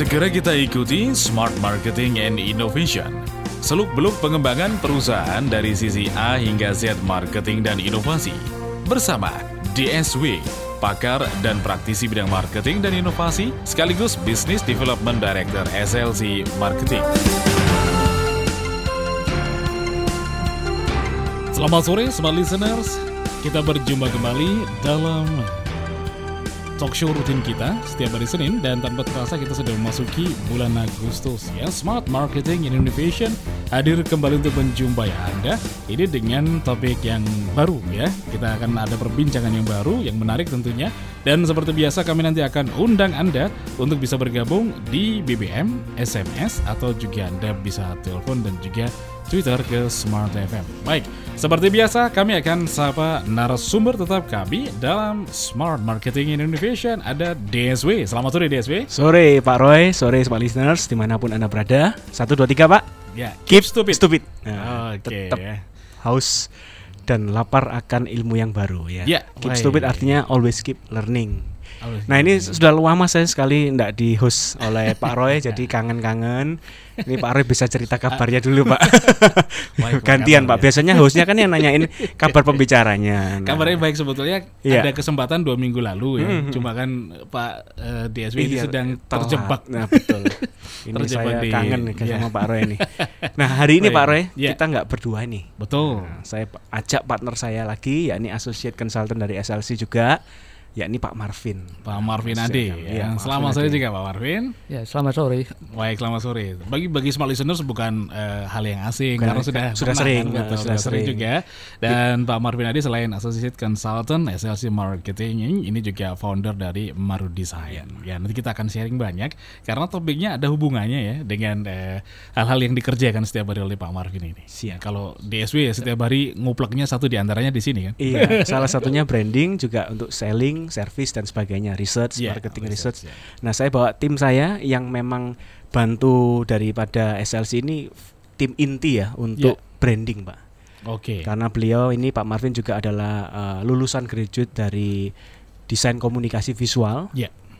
Segera kita ikuti Smart Marketing and Innovation, seluk-beluk pengembangan perusahaan dari sisi A hingga Z marketing dan inovasi. Bersama DSW, pakar dan praktisi bidang marketing dan inovasi, sekaligus Business Development Director SLC Marketing. Selamat sore, Smart Listeners. Kita berjumpa kembali dalam talk show rutin kita setiap hari Senin, dan tanpa terasa kita sudah memasuki bulan Agustus ya. Smart Marketing and Innovation hadir kembali untuk menjumpai Anda ini dengan topik yang baru ya. Kita akan ada perbincangan yang baru, yang menarik tentunya, dan seperti biasa kami nanti akan undang Anda untuk bisa bergabung di BBM, SMS, atau juga Anda bisa telepon dan juga Twitter ke Smart FM. Baik, seperti biasa kami akan sapa narasumber tetap kami dalam Smart Marketing and Innovation. Ada DSW. Selamat sore DSW. Sore Pak Roy, sore Smart Listeners dimanapun Anda berada. 1, 2, 3 Pak. Ya, keep stupid. Nah, okay, tetap haus dan lapar akan ilmu yang baru ya. Keep stupid artinya always keep learning. Nah ini sudah lama saya sekali tidak di host oleh Pak Roy, jadi kangen-kangen. Ini Pak Roy bisa cerita kabarnya dulu Pak. Gantian Pak, biasanya hostnya kan yang nanyain kabar pembicaranya. Kabarnya baik sebetulnya, ada kesempatan 2 minggu lalu ya. Cuma kan Pak DSW ini sedang terjebak. Nah betul, ini terjebak, saya kangen sama Pak Roy ini. Nah hari ini Pak Roy, kita nggak berdua nih. Betul. Nah, saya ajak partner saya lagi, yakni Associate Consultant dari SLC juga, yakni Pak Marvin. Pak Marvin Ade. Ya, selamat sore juga Pak Marvin. Ya, selamat sore. Baik, selamat sore. Bagi smart listeners bukan hal yang asing, bukan, karena sudah sering, kan, sudah sering juga. Dan Pak Marvin Ade selain Associate Consultant SLC Marketing, ini juga founder dari Maru Design. Ya, nanti kita akan sharing banyak karena topiknya ada hubungannya ya dengan hal-hal yang dikerjakan setiap hari oleh Pak Marvin ini. Siap. Kalau DSW ya setiap hari ngupleknya satu di antaranya di sini kan. Iya, salah satunya branding juga untuk selling, service dan sebagainya, research, marketing research. Nah saya bawa tim saya yang memang bantu daripada SLC ini, tim inti ya untuk branding Pak. Oke. Karena beliau ini Pak Marvin juga adalah lulusan graduate dari desain komunikasi visual,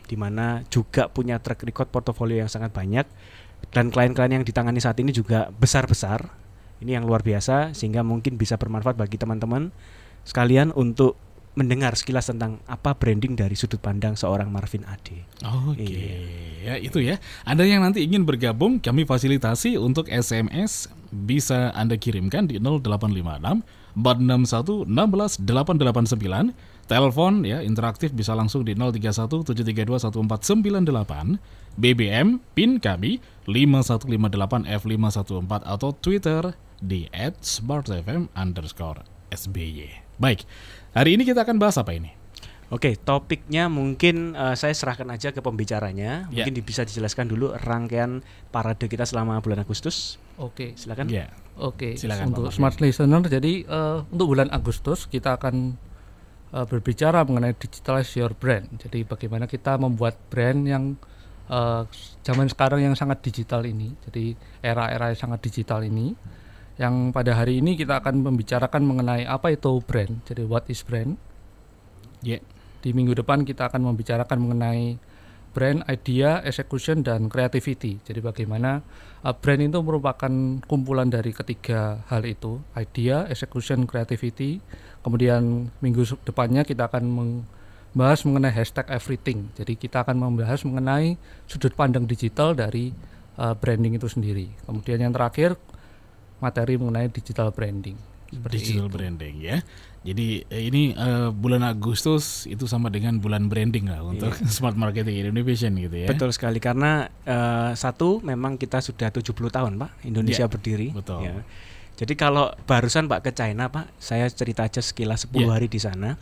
dimana juga punya track record portofolio yang sangat banyak, dan klien-klien yang ditangani saat ini juga besar-besar. Ini yang luar biasa sehingga mungkin bisa bermanfaat bagi teman-teman sekalian untuk mendengar sekilas tentang apa branding dari sudut pandang seorang Marvin Ade. Oke. Ya itu ya. Anda yang nanti ingin bergabung, kami fasilitasi untuk SMS bisa Anda kirimkan di 0856 461 16889. Telepon ya interaktif bisa langsung di 0317321498. BBM PIN kami 5158F514 atau Twitter di @smartfm_sby. Baik, hari ini kita akan bahas apa ini? Oke, topiknya mungkin saya serahkan aja ke pembicaranya. Mungkin bisa dijelaskan dulu rangkaian parade kita selama bulan Agustus. Oke, silakan. Silakan untuk smart listener. Jadi untuk bulan Agustus kita akan berbicara mengenai digitalize your brand. Jadi bagaimana kita membuat brand yang zaman sekarang yang sangat digital ini. Jadi era-era yang sangat digital ini. Yang pada hari ini kita akan membicarakan mengenai apa itu brand, jadi what is brand. Di minggu depan kita akan membicarakan mengenai brand, idea, execution, dan creativity. Jadi bagaimana brand itu merupakan kumpulan dari ketiga hal itu, idea, execution, creativity. Kemudian minggu depannya kita akan membahas mengenai hashtag everything. Jadi kita akan membahas mengenai sudut pandang digital dari branding itu sendiri. Kemudian yang terakhir, materi mengenai digital branding. Branding ya. Jadi ini bulan Agustus itu sama dengan bulan branding lah untuk Smart Marketing Innovation gitu ya. Betul sekali, karena satu memang kita sudah 70 tahun Pak Indonesia berdiri. Betul. Ya. Jadi kalau barusan Pak ke China Pak, saya cerita aja sekilas 10 hari di sana.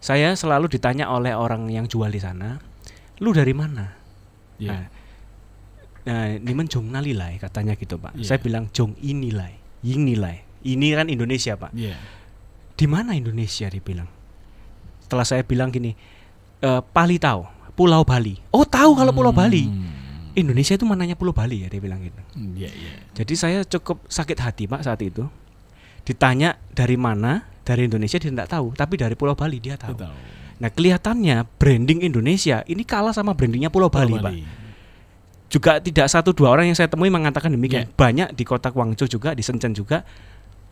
Saya selalu ditanya oleh orang yang jual di sana, "Lu dari mana?" Nah, nimen jong nalilai katanya gitu Pak. Saya bilang jong inilai, ying nilai. Ini kan Indonesia Pak. Di mana Indonesia dibilang? Setelah saya bilang gini, Pali tahu, Pulau Bali. Oh tahu kalau Pulau Bali. Indonesia itu mananya Pulau Bali ya dia bilang gitu. Jadi saya cukup sakit hati Pak saat itu. Ditanya dari mana, dari Indonesia dia tidak tahu, tapi dari Pulau Bali dia tahu. Nah kelihatannya branding Indonesia ini kalah sama brandingnya Pulau Bali Pak. juga tidak satu dua orang yang saya temui mengatakan demikian. Yeah. Banyak di kota Guangzhou juga, di Shenzhen juga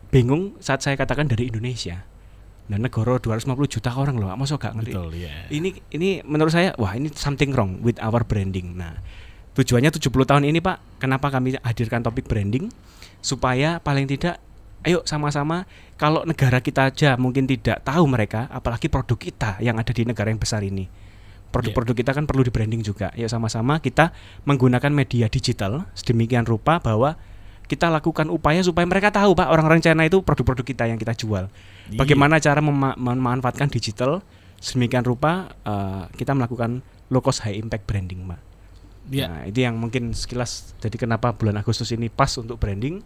bingung saat saya katakan dari Indonesia. Nah, negara 250 juta orang loh, masa gak ngerti. Betul, yeah. Ini menurut saya, wah ini something wrong with our branding. Nah, tujuannya 70 tahun ini Pak, kenapa kami hadirkan topik branding supaya paling tidak ayo sama-sama, kalau negara kita aja mungkin tidak tahu mereka, apalagi produk kita yang ada di negara yang besar ini. Produk-produk kita kan perlu di branding juga. Ayo sama-sama kita menggunakan media digital sedemikian rupa bahwa kita lakukan upaya supaya mereka tahu Pak, orang-orang China itu produk-produk kita yang kita jual. Bagaimana cara memanfaatkan digital sedemikian rupa kita melakukan low cost high impact branding Pak. Yeah. Nah, itu yang mungkin sekilas jadi kenapa bulan Agustus ini pas untuk branding.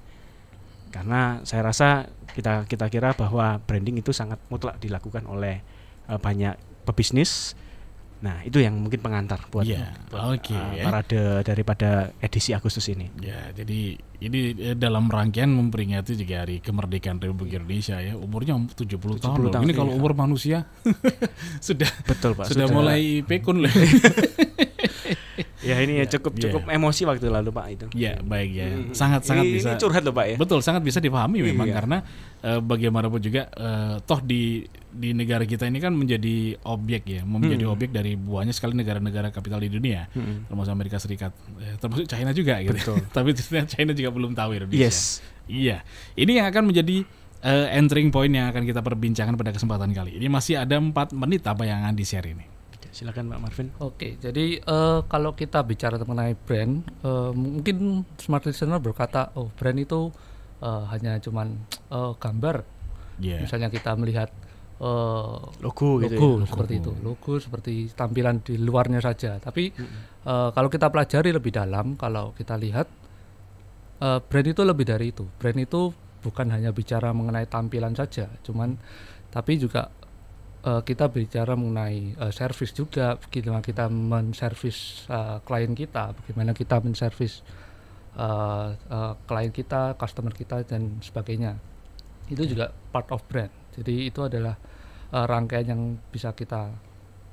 Karena saya rasa kita kira bahwa branding itu sangat mutlak dilakukan oleh banyak pebisnis. Nah, itu yang mungkin pengantar buat parade daripada edisi Agustus ini. Ya, jadi ini dalam rangkaian memperingati juga hari kemerdekaan Republik Indonesia ya. Umurnya 70 tahun. Ini kalau umur manusia sudah betul Pak, sudah mulai pikun loh. Ya ini ya cukup emosi waktu lalu Pak itu. Ya baik ya, sangat bisa. Ini curhat loh Pak ya. Betul, sangat bisa dipahami memang karena bagaimanapun juga toh di negara kita ini kan menjadi objek ya, menjadi objek dari banyak sekali negara-negara kapital di dunia, termasuk Amerika Serikat, termasuk China juga gitu. Tapi China juga belum tahu Indonesia. Yes. Iya, ini yang akan menjadi entering point yang akan kita perbincangkan pada kesempatan kali ini. Masih ada 4 menit apa yang akan di-share ini. Silakan Pak Marvin. Oke, jadi kalau kita bicara mengenai brand, mungkin smart listener berkata, oh brand itu hanya cuman gambar. Yeah. Misalnya kita melihat logo gitu. Logo seperti itu, logo seperti tampilan di luarnya saja. Tapi kalau kita pelajari lebih dalam, kalau kita lihat brand itu lebih dari itu. Brand itu bukan hanya bicara mengenai tampilan saja, cuman tapi juga kita bicara mengenai service juga, bagaimana kita menservis klien kita, bagaimana kita menservis klien kita, customer kita dan sebagainya. Itu juga part of brand. Jadi itu adalah rangkaian yang bisa kita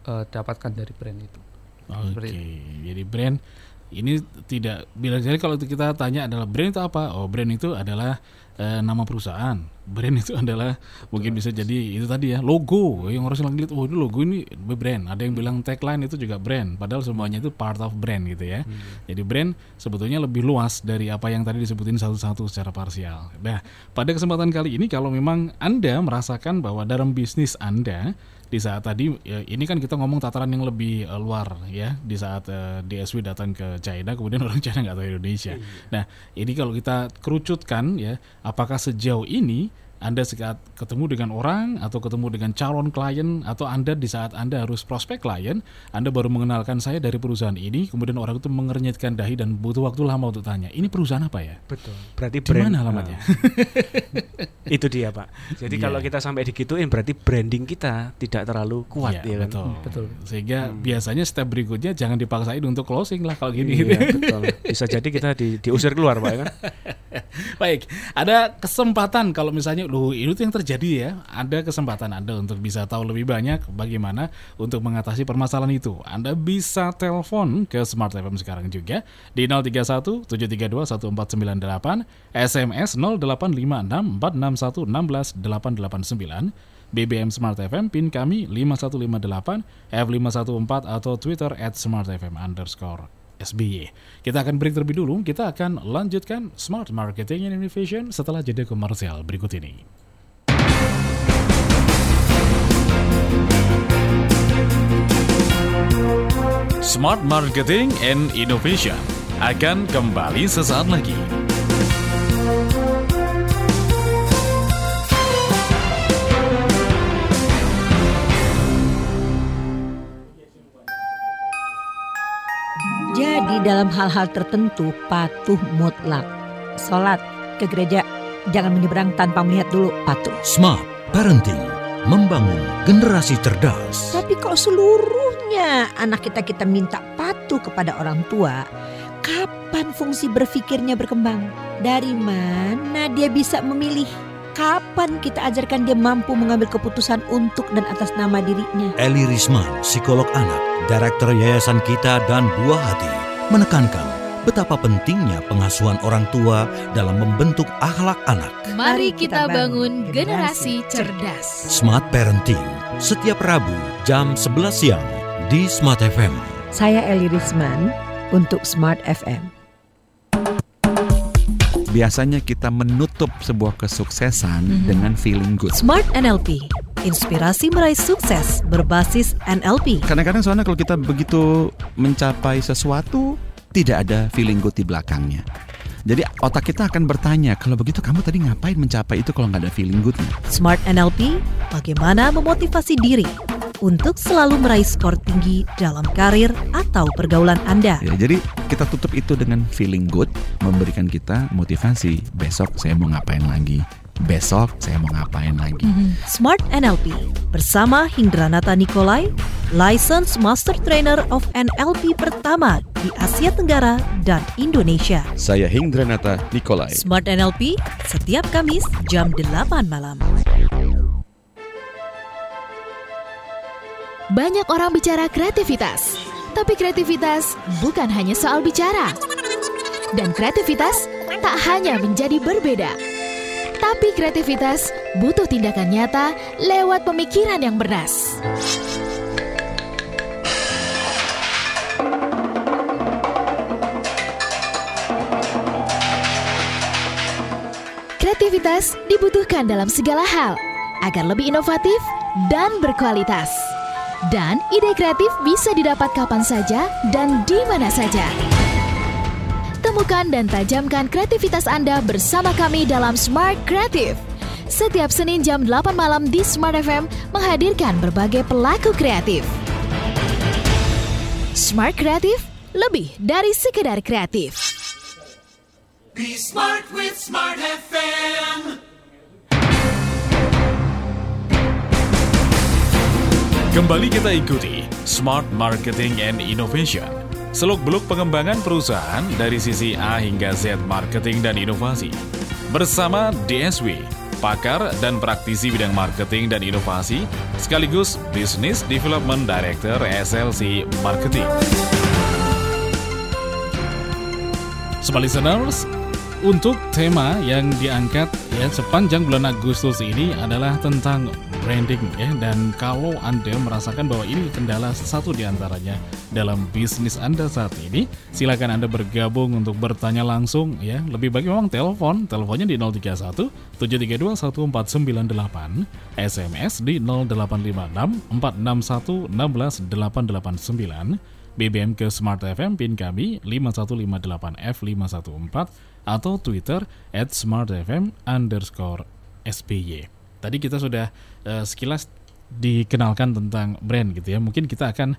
dapatkan dari brand itu. Oke, jadi brand ini tidak bilang jadi kalau kita tanya adalah brand itu apa? Oh, brand itu adalah nama perusahaan. Brand itu adalah mungkin bisa jadi itu tadi ya, logo. Yang orang selalu lihat, oh ini logo ini brand. Ada yang bilang tagline itu juga brand. Padahal semuanya itu part of brand gitu ya. Jadi brand sebetulnya lebih luas dari apa yang tadi disebutin satu-satu secara parsial. Nah, pada kesempatan kali ini kalau memang Anda merasakan bahwa dalam bisnis Anda di saat tadi ini kan kita ngomong tataran yang lebih luar ya, di saat DSW datang ke China kemudian orang China nggak tahu Indonesia. Nah ini kalau kita kerucutkan ya, apakah sejauh ini Anda saat ketemu dengan orang atau ketemu dengan calon klien atau Anda di saat Anda harus prospek klien, Anda baru mengenalkan saya dari perusahaan ini, kemudian orang itu mengernyitkan dahi dan butuh waktu lama untuk tanya, ini perusahaan apa ya? Betul. Berarti brand. Dimana alamatnya? Itu dia Pak. Jadi kalau kita sampai digituin berarti branding kita tidak terlalu kuat ya kan? Betul. Sehingga biasanya step berikutnya jangan dipaksain untuk closing lah kalau gini. Iya, betul. Bisa jadi kita diusir keluar Pak kan? Baik, ada kesempatan kalau misalnya itu yang terjadi ya, ada kesempatan Anda untuk bisa tahu lebih banyak bagaimana untuk mengatasi permasalahan itu. Anda bisa telepon ke Smart FM sekarang juga di 031-732-1498, SMS 0856-461-16889, BBM Smart FM, PIN kami 5158 F514 atau Twitter @smartfm_SBY. Kita akan break terlebih dulu. Kita akan lanjutkan Smart Marketing and Innovation setelah jeda komersial berikut ini. Smart Marketing and Innovation akan kembali sesaat lagi. Dalam hal-hal tertentu patuh mutlak. Salat, ke gereja, jangan menyeberang tanpa melihat dulu, patuh. Smart Parenting, membangun generasi cerdas. Tapi kalau seluruhnya anak kita minta patuh kepada orang tua, kapan fungsi berpikirnya berkembang? Dari mana dia bisa memilih? Kapan kita ajarkan dia mampu mengambil keputusan untuk dan atas nama dirinya? Eli Risman, psikolog anak, Direktur Yayasan Kita dan Buah Hati, menekankan betapa pentingnya pengasuhan orang tua dalam membentuk akhlak anak. Mari kita bangun generasi cerdas. Smart Parenting, setiap Rabu jam 11 siang di Smart FM. Saya Eli Risman untuk Smart FM. Biasanya kita menutup sebuah kesuksesan dengan feeling good. Smart NLP, inspirasi meraih sukses berbasis NLP. Kadang-kadang soalnya kalau kita begitu mencapai sesuatu, tidak ada feeling good di belakangnya. Jadi otak kita akan bertanya, kalau begitu kamu tadi ngapain mencapai itu kalau nggak ada feeling goodnya? Smart NLP, bagaimana memotivasi diri untuk selalu meraih skor tinggi dalam karir atau pergaulan Anda. Ya, jadi kita tutup itu dengan feeling good, memberikan kita motivasi. Besok saya mau ngapain lagi? Besok saya mau ngapain lagi? Smart NLP bersama Hindranata Nikolai, Licensed Master Trainer of NLP pertama di Asia Tenggara dan Indonesia. Saya Hindranata Nikolai. Smart NLP setiap Kamis jam 8 malam. Banyak orang bicara kreativitas, tapi kreativitas bukan hanya soal bicara. Dan kreativitas tak hanya menjadi berbeda, tapi kreativitas butuh tindakan nyata lewat pemikiran yang cerdas. Kreativitas dibutuhkan dalam segala hal agar lebih inovatif dan berkualitas. Dan ide kreatif bisa didapat kapan saja dan di mana saja. Temukan dan tajamkan kreativitas Anda bersama kami dalam Smart Kreatif. Setiap Senin jam 8 malam di Smart FM menghadirkan berbagai pelaku kreatif. Smart Kreatif, lebih dari sekedar kreatif. Be smart with Smart FM. Kembali kita ikuti Smart Marketing and Innovation. Seluk-beluk pengembangan perusahaan dari sisi A hingga Z marketing dan inovasi. Bersama DSW, pakar dan praktisi bidang marketing dan inovasi, sekaligus Business Development Director SLC Marketing. Smart Listeners, untuk tema yang diangkat ya sepanjang bulan Agustus ini adalah tentang branding ya, dan kalau Anda merasakan bahwa ini kendala satu di antaranya dalam bisnis Anda saat ini, silakan Anda bergabung untuk bertanya langsung ya. Lebih baik memang teleponnya di 031 732 14988, SMS di 0856 461 16889, BBM ke Smart FM, PIN kami 5158F514, atau Twitter @smartfm_sby. Tadi kita sudah sekilas dikenalkan tentang brand gitu ya. Mungkin kita akan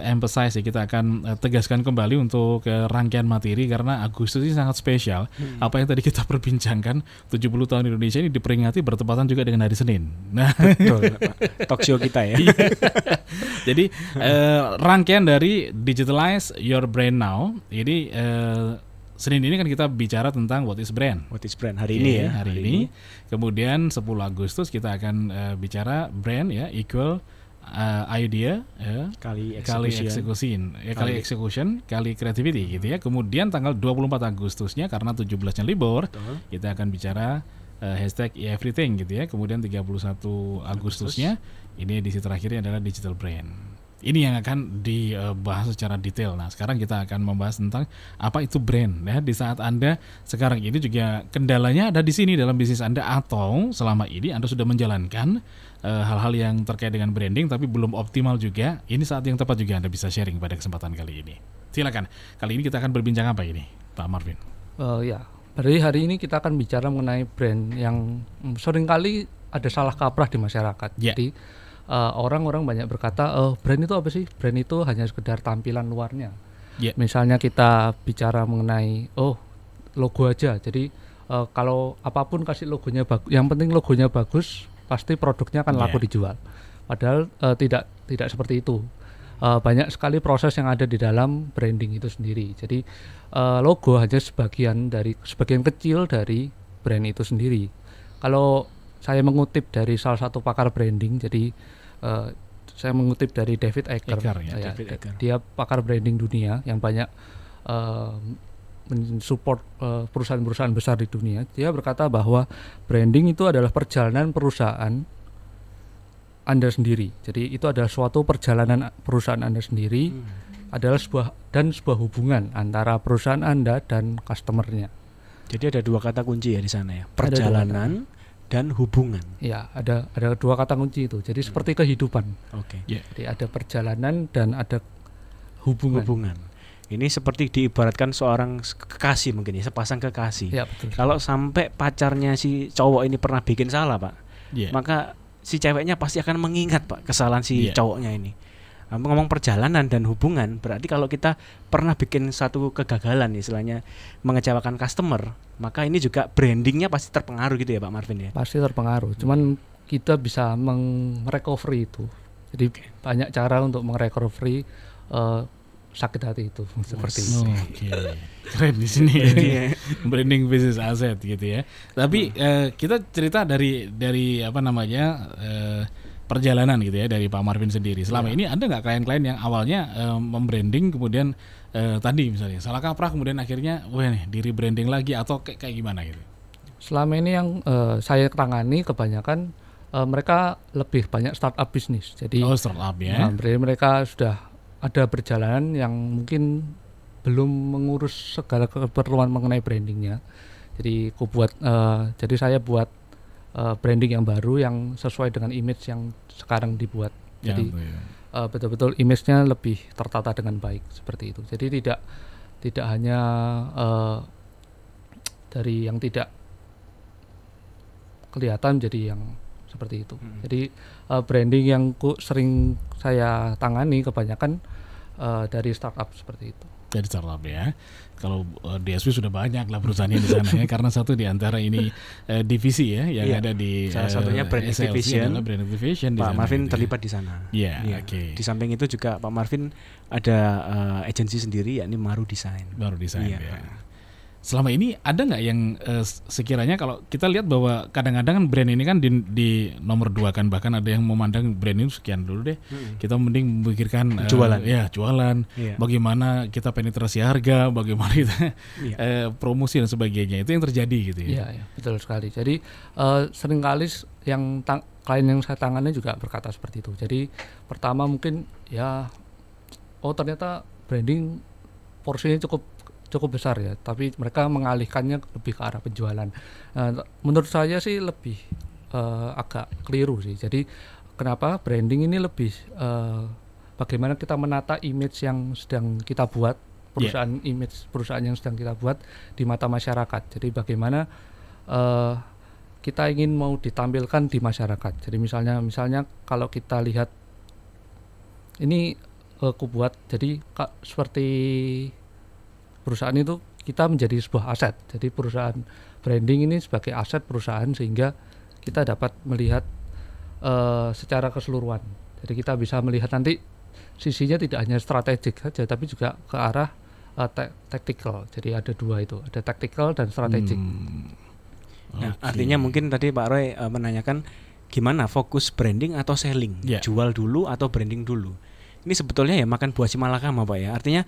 emphasize ya, kita akan tegaskan kembali untuk rangkaian materi karena Agustus ini sangat spesial. Apa yang tadi kita perbincangkan, 70 tahun Indonesia ini diperingati bertepatan juga dengan hari Senin. Nah, betul, talk show kita ya. Jadi rangkaian dari Digitalize Your Brand Now. Jadi Senin ini kan kita bicara tentang what is brand hari ini. Kemudian 10 Agustus kita akan bicara brand ya, equal idea ya, kali creativity gitu ya. Kemudian tanggal 24 Agustusnya karena 17-nya libur, kita akan bicara #everything gitu ya. Kemudian 31 Agustusnya ini edisi terakhirnya adalah digital brand. Ini yang akan dibahas secara detail. Nah, sekarang kita akan membahas tentang apa itu brand ya, di saat Anda sekarang ini juga kendalanya ada di sini dalam bisnis Anda, atau selama ini Anda sudah menjalankan hal-hal yang terkait dengan branding tapi belum optimal juga. Ini saat yang tepat juga Anda bisa sharing pada kesempatan kali ini. Silakan. Kali ini kita akan berbincang apa ini, Pak Marvin? Berarti hari ini kita akan bicara mengenai brand yang seringkali ada salah kaprah di masyarakat. Yeah. Jadi orang-orang banyak berkata, brand itu apa sih? Brand itu hanya sekedar tampilan luarnya. Yeah. Misalnya kita bicara mengenai logo aja. Jadi kalau apapun kasih logonya bagus, yang penting logonya bagus, pasti produknya akan laku dijual. Padahal tidak seperti itu. Banyak sekali proses yang ada di dalam branding itu sendiri. Jadi logo hanya sebagian kecil dari brand itu sendiri. Kalau saya mengutip dari salah satu pakar branding, jadi saya mengutip dari David Aaker. Dia pakar branding dunia yang banyak mensupport perusahaan-perusahaan besar di dunia, dia berkata bahwa branding itu adalah perjalanan perusahaan Anda sendiri. Jadi itu adalah suatu perjalanan perusahaan Anda sendiri, adalah sebuah hubungan antara perusahaan Anda dan customernya. Jadi ada dua kata kunci ya di sana ya, perjalanan dan hubungan. Ya, ada dua kata kunci itu. Jadi seperti kehidupan. Oke. Okay. Yeah. Jadi ada perjalanan dan ada hubungan. Ini seperti diibaratkan seorang kekasih mungkin ya, sepasang kekasih. Ya, betul. Kalau sampai pacarnya si cowok ini pernah bikin salah, Pak, maka si ceweknya pasti akan mengingat, Pak, kesalahan si cowoknya ini. Ngomong perjalanan dan hubungan, berarti kalau kita pernah bikin satu kegagalan, istilahnya mengecewakan customer, maka ini juga brandingnya pasti terpengaruh gitu ya, Pak Marvin ya? Pasti terpengaruh, cuman kita bisa merecovery itu. Jadi banyak cara untuk merecovery sakit hati itu seperti itu. Okay. Keren di sini ya. Branding bisnis aset gitu ya. Tapi kita cerita dari apa namanya perjalanan gitu ya dari Pak Marvin sendiri. Selama ini ada nggak klien-klien yang awalnya membranding kemudian tadi misalnya salah kaprah kemudian akhirnya di rebranding lagi atau kayak gimana gitu? Selama ini yang saya tangani kebanyakan mereka lebih banyak startup bisnis. Jadi startup ya. Mereka sudah ada perjalanan yang mungkin belum mengurus segala keperluan mengenai brandingnya. Jadi saya buat branding yang baru yang sesuai dengan image yang sekarang dibuat. Jadi betul-betul image-nya lebih tertata dengan baik seperti itu. Jadi tidak hanya dari yang tidak kelihatan jadi yang seperti itu. Jadi branding yang sering saya tangani kebanyakan dari startup seperti itu. Dari startup ya. Kalau DSW sudah banyak lah perusahaannya di sana ya, karena satu di antara ini divisi ya yang ada di salah satunya brand activation. Brand activation Pak Marvin terlibat di sana. Oke. Di samping itu juga Pak Marvin ada agensi sendiri yakni Maru Design. Maru Design. Selama ini ada nggak yang sekiranya kalau kita lihat bahwa kadang-kadang kan brand ini kan di nomor 2 kan, bahkan ada yang memandang brand ini sekian dulu deh, kita mending memikirkan jualan, bagaimana kita penetrasi harga, bagaimana kita promosi dan sebagainya, itu yang terjadi gitu ya. Iya, betul sekali. Jadi seringkali yang klien yang saya tangani juga berkata seperti itu. Jadi pertama mungkin ternyata branding porsinya cukup besar ya, tapi mereka mengalihkannya lebih ke arah penjualan. Menurut saya sih lebih agak keliru sih. Jadi kenapa branding ini lebih bagaimana kita menata image yang sedang kita buat, perusahaan image perusahaan yang sedang kita buat di mata masyarakat. Jadi bagaimana kita ingin mau ditampilkan di masyarakat. Jadi misalnya kalau kita lihat ini aku buat jadi seperti perusahaan itu kita menjadi sebuah aset. Jadi perusahaan branding ini sebagai aset perusahaan sehingga kita dapat melihat secara keseluruhan. Jadi kita bisa melihat nanti sisinya tidak hanya strategik saja tapi juga ke arah tactical. Jadi ada dua itu, ada tactical dan strategik. Nah, artinya mungkin tadi Pak Roy menanyakan gimana fokus branding atau selling? Jual dulu atau branding dulu? Ini sebetulnya ya makan buah si malakama Pak ya. Artinya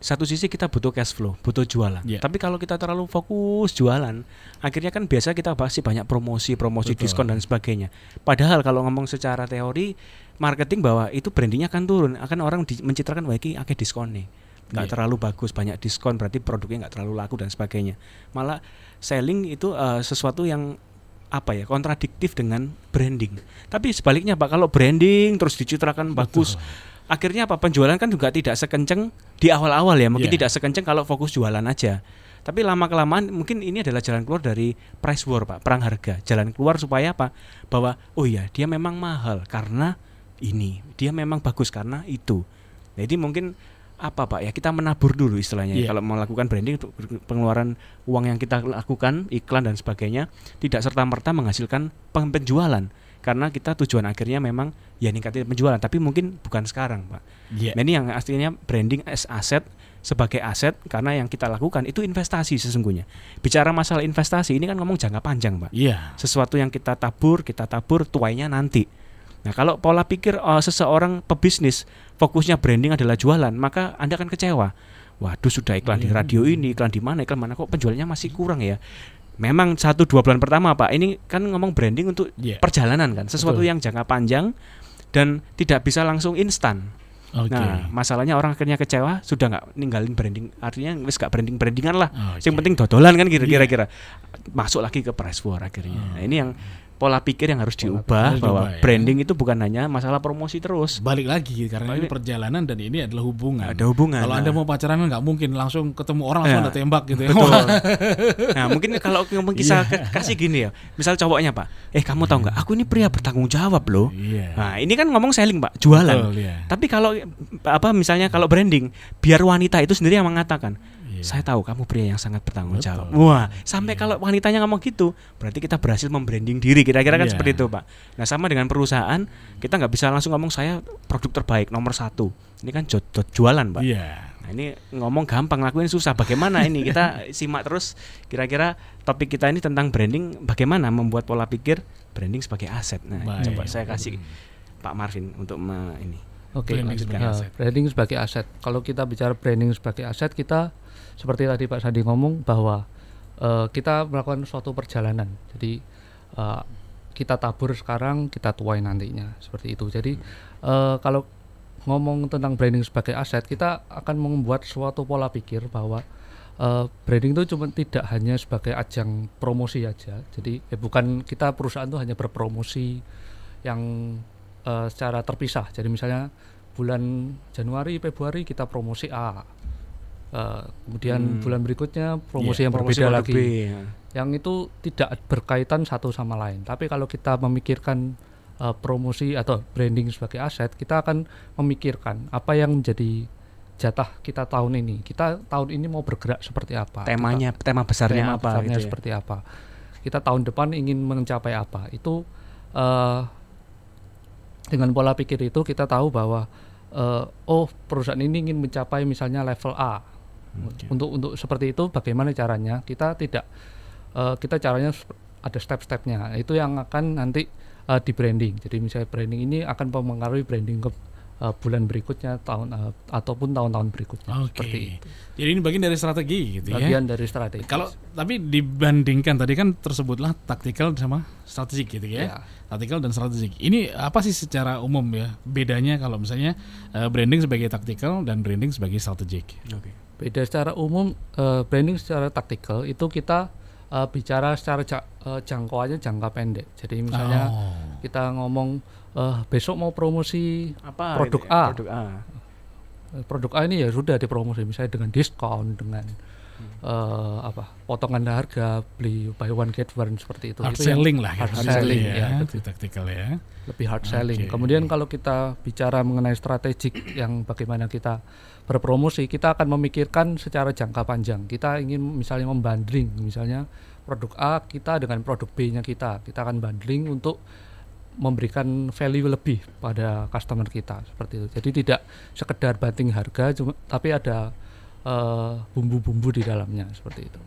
satu sisi kita butuh cash flow, butuh jualan. Tapi kalau kita terlalu fokus jualan, akhirnya kan biasa kita pasti banyak promosi, diskon dan sebagainya. Padahal kalau ngomong secara teori marketing bahwa itu brandingnya akan turun, akan orang mencitrakan wah ini akeh diskon nih. Enggak terlalu bagus, banyak diskon berarti produknya enggak terlalu laku dan sebagainya. Malah selling itu sesuatu yang kontradiktif dengan branding. Tapi sebaliknya Pak, kalau branding terus dicitrakan bagus, akhirnya penjualan kan juga tidak sekenceng di awal-awal ya, mungkin tidak sekenceng kalau fokus jualan aja. Tapi lama-kelamaan mungkin ini adalah jalan keluar dari price war Pak, perang harga. Jalan keluar supaya apa? Bahwa dia memang mahal karena ini, dia memang bagus karena itu. Jadi mungkin Pak ya, kita menabur dulu istilahnya. Kalau melakukan branding, pengeluaran uang yang kita lakukan, iklan dan sebagainya, tidak serta-merta menghasilkan penjualan. Karena kita tujuan akhirnya memang ningkatin penjualan, tapi mungkin bukan sekarang Pak. Ini yang artinya branding as aset, sebagai aset, karena yang kita lakukan itu investasi sesungguhnya. Bicara masalah investasi ini kan ngomong jangka panjang Pak. Sesuatu yang kita tabur tuainya nanti. Nah kalau pola pikir seseorang pebisnis fokusnya branding adalah jualan, maka Anda akan kecewa. waduh sudah iklan di radio ini, iklan di mana, kok penjualannya masih kurang ya. Memang 1-2 bulan pertama Pak, ini kan ngomong branding untuk perjalanan kan, sesuatu yang jangka panjang dan tidak bisa langsung instan. Nah, masalahnya orang akhirnya kecewa, sudah nggak ninggalin branding, artinya wis nggak branding-brandingan lah. Yang penting dodolan kan kira-kira. Masuk lagi ke price war akhirnya. Nah, ini yang pola pikir yang harus diubah bahwa branding itu bukan hanya masalah promosi terus. Balik lagi karena ini perjalanan dan ini adalah hubungan. Ada hubungan. Kalau Anda mau pacaran nggak mungkin langsung ketemu orang langsung Anda tembak gitu ya. Betul. Nah, mungkin kalau ngomong kisah kasih gini ya. Misal cowoknya, Pak, kamu tahu nggak? Aku ini pria bertanggung jawab loh. Nah, ini kan ngomong selling, Pak, jualan. Tapi kalau misalnya kalau branding, biar wanita itu sendiri yang mengatakan. Saya tahu kamu pria yang sangat bertanggung jawab. Wah, sampai kalau wanitanya ngomong gitu, berarti kita berhasil membranding diri. Kira-kira kan seperti itu, Pak. Nah, sama dengan perusahaan, kita nggak bisa langsung ngomong saya produk terbaik nomor 1. Ini kan jualan, Pak. Nah, ini ngomong gampang, lakuin susah. Bagaimana ini? Kita simak terus. Kira-kira topik kita ini tentang branding. Bagaimana membuat pola pikir branding sebagai aset. Nah, coba saya kasih Pak Marvin untuk ini. Branding sebagai aset. Kalau kita bicara branding sebagai aset, kita seperti tadi Pak Sandi ngomong bahwa kita melakukan suatu perjalanan. Jadi kita tabur sekarang, kita tuai nantinya, seperti itu. Jadi kalau ngomong tentang branding sebagai aset, kita akan membuat suatu pola pikir bahwa branding itu cuma tidak hanya sebagai ajang promosi aja. Jadi bukan kita perusahaan itu hanya berpromosi yang secara terpisah. Jadi misalnya bulan Januari, Februari kita promosi A. Kemudian bulan berikutnya promosi yang berbeda lagi yang itu tidak berkaitan satu sama lain. Tapi kalau kita memikirkan promosi atau branding sebagai aset, kita akan memikirkan apa yang menjadi jatah kita tahun ini. Kita tahun ini mau bergerak seperti apa, temanya, kita, tema besarnya apa gitu ya. Seperti apa kita tahun depan ingin mencapai apa. Itu dengan pola pikir itu kita tahu bahwa perusahaan ini ingin mencapai misalnya level A. Untuk seperti itu bagaimana caranya? Kita tidak kita caranya ada step-stepnya. Itu yang akan nanti di branding. Jadi misalnya branding ini akan mempengaruhi branding ke bulan berikutnya, tahun ataupun tahun-tahun berikutnya. Seperti itu. Jadi ini bagian dari strategi gitu ya. Bagian dari strategi. Kalau tapi dibandingkan tadi kan tersebutlah taktikal sama strategik gitu ya. Taktikal dan strategik. Ini apa sih secara umum ya bedanya kalau misalnya branding sebagai taktikal dan branding sebagai strategik? Beda secara umum, branding secara taktikal itu kita bicara secara jangkauannya jangka pendek. Jadi misalnya kita ngomong besok mau promosi apa, produk A. Produk A ini ya sudah dipromosi misalnya dengan diskon, dengan potongan harga, beli buy one get one seperti itu. Hard selling, taktikal ya. Lebih hard selling. Kemudian kalau kita bicara mengenai strategik yang bagaimana kita berpromosi, kita akan memikirkan secara jangka panjang. Kita ingin misalnya membundling, misalnya produk A kita dengan produk B-nya kita. Kita akan bundling untuk memberikan value lebih pada customer kita, seperti itu. Jadi tidak sekedar banting harga, tapi ada bumbu-bumbu di dalamnya, seperti itu.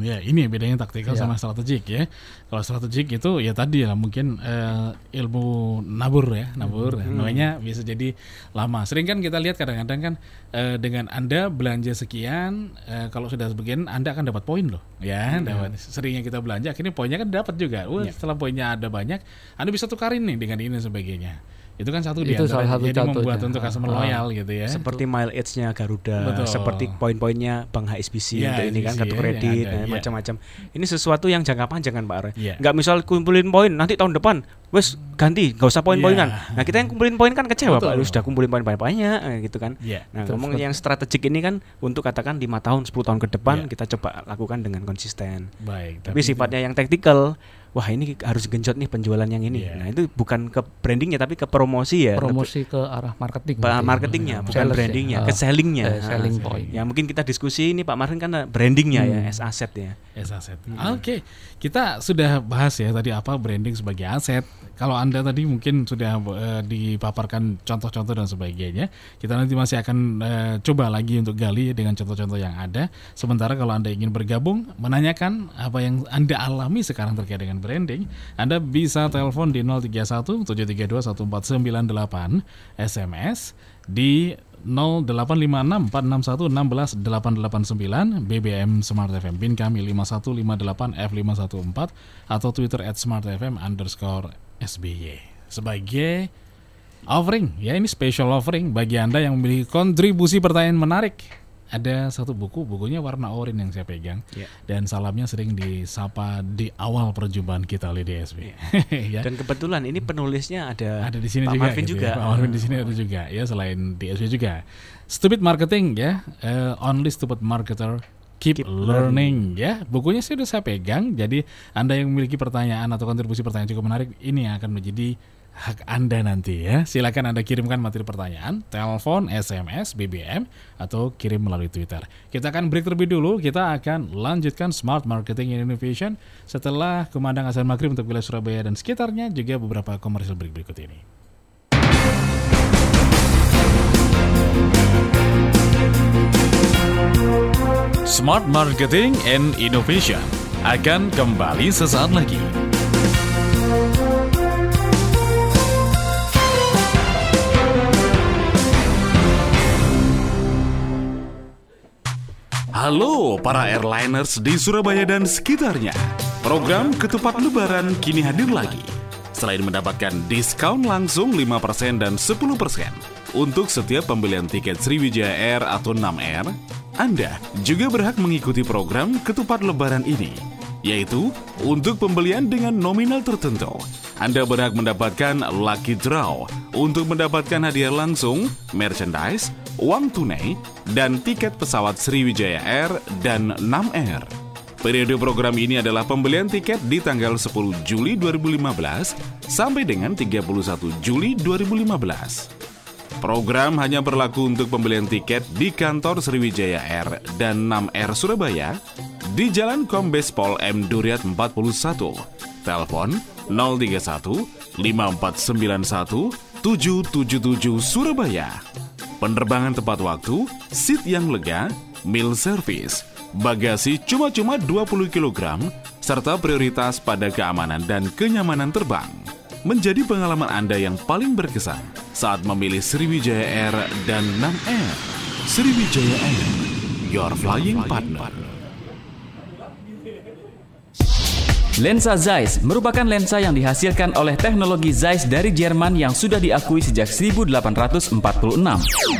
Ini bedanya taktikal sama strategik ya. Kalau strategik itu ya tadi lah mungkin ilmu nabur ya. Namanya bisa jadi lama. Sering kan kita lihat kadang-kadang kan dengan Anda belanja sekian, kalau sudah sebagian Anda akan dapat poin loh. Dapat. Seringnya kita belanja akhirnya poinnya kan dapat juga. Setelah poinnya ada banyak, Anda bisa tukarin nih dengan ini sebagainya. Itu kan satu dia jadi membuat untuk customer loyal gitu ya. Seperti mileage-nya Garuda, seperti poin-poinnya Bank HSBC ini kan kartu kredit macam-macam. Ini sesuatu yang jangka panjang kan Pak Are. Enggak misal kumpulin poin nanti tahun depan wes ganti, enggak usah poin-poinan. Nah, kita yang kumpulin poin kan kecewa Pak, lu sudah kumpulin poin banyak gitu kan. Nah, ngomong yang strategik ini kan untuk katakan 5 tahun, 10 tahun ke depan kita coba lakukan dengan konsisten. Baik, tapi sifatnya yang taktikal, wah ini harus genjot nih penjualan yang ini. Nah itu bukan ke brandingnya tapi ke promosi ya. Promosi ke arah marketing. Marketingnya bukan brandingnya, ke sellingnya. Selling point. Ya mungkin kita diskusi ini Pak Marvin kan brandingnya ya, as aset ya. As aset. Oke, kita sudah bahas ya tadi apa branding sebagai aset. Kalau Anda tadi mungkin sudah dipaparkan contoh-contoh dan sebagainya. Kita nanti masih akan coba lagi untuk gali dengan contoh-contoh yang ada. Sementara kalau Anda ingin bergabung, menanyakan apa yang Anda alami sekarang terkait dengan branding, Anda bisa telepon di 031 732 1498, SMS di 0856 461 16 889, BBM Smart FM PIN kami 5158F514 atau Twitter @smartfm_SBY sebagai offering. Ya, ini special offering bagi Anda yang memiliki kontribusi pertanyaan menarik. Ada satu buku, bukunya warna oranye yang saya pegang, yeah. Dan salamnya sering disapa di awal perjumpaan kita oleh DSW. Yeah. Dan kebetulan ini penulisnya ada di sini Pak juga, Marvin gitu juga. Ya. Pak Marvin di sini ada juga, ya selain DSW juga. Stupid Marketing ya, Only Stupid Marketer Keep Learning ya. Bukunya sih sudah saya pegang. Jadi Anda yang memiliki pertanyaan atau kontribusi pertanyaan cukup menarik, ini akan menjadi hak Anda nanti ya. Silakan Anda kirimkan materi pertanyaan, telepon, SMS, BBM atau kirim melalui Twitter. Kita akan break terlebih dulu. Kita akan lanjutkan Smart Marketing and Innovation setelah kumandang azan maghrib untuk wilayah Surabaya dan sekitarnya, juga beberapa komersial break berikut ini. Smart Marketing and Innovation akan kembali sesaat lagi. Halo para airliners di Surabaya dan sekitarnya. Program Ketupat Lebaran kini hadir lagi. Selain mendapatkan diskon langsung 5% dan 10% untuk setiap pembelian tiket Sriwijaya Air atau Nam Air, Anda juga berhak mengikuti program Ketupat Lebaran ini, yaitu untuk pembelian dengan nominal tertentu, Anda berhak mendapatkan lucky draw untuk mendapatkan hadiah langsung, merchandise, uang tunai, dan tiket pesawat Sriwijaya Air dan Nam Air. Periode program ini adalah pembelian tiket di tanggal 10 Juli 2015 sampai dengan 31 Juli 2015. Program hanya berlaku untuk pembelian tiket di kantor Sriwijaya Air dan Nam Air Surabaya di Jalan Kombes Pol M Duryat 41. Telepon 031 5491 777 Surabaya. Penerbangan tepat waktu, seat yang lega, meal service, bagasi cuma-cuma 20 kg, serta prioritas pada keamanan dan kenyamanan terbang. Menjadi pengalaman Anda yang paling berkesan saat memilih Sriwijaya Air dan Nam Air. Sriwijaya Air, your flying partner. Lensa Zeiss merupakan lensa yang dihasilkan oleh teknologi Zeiss dari Jerman yang sudah diakui sejak 1846.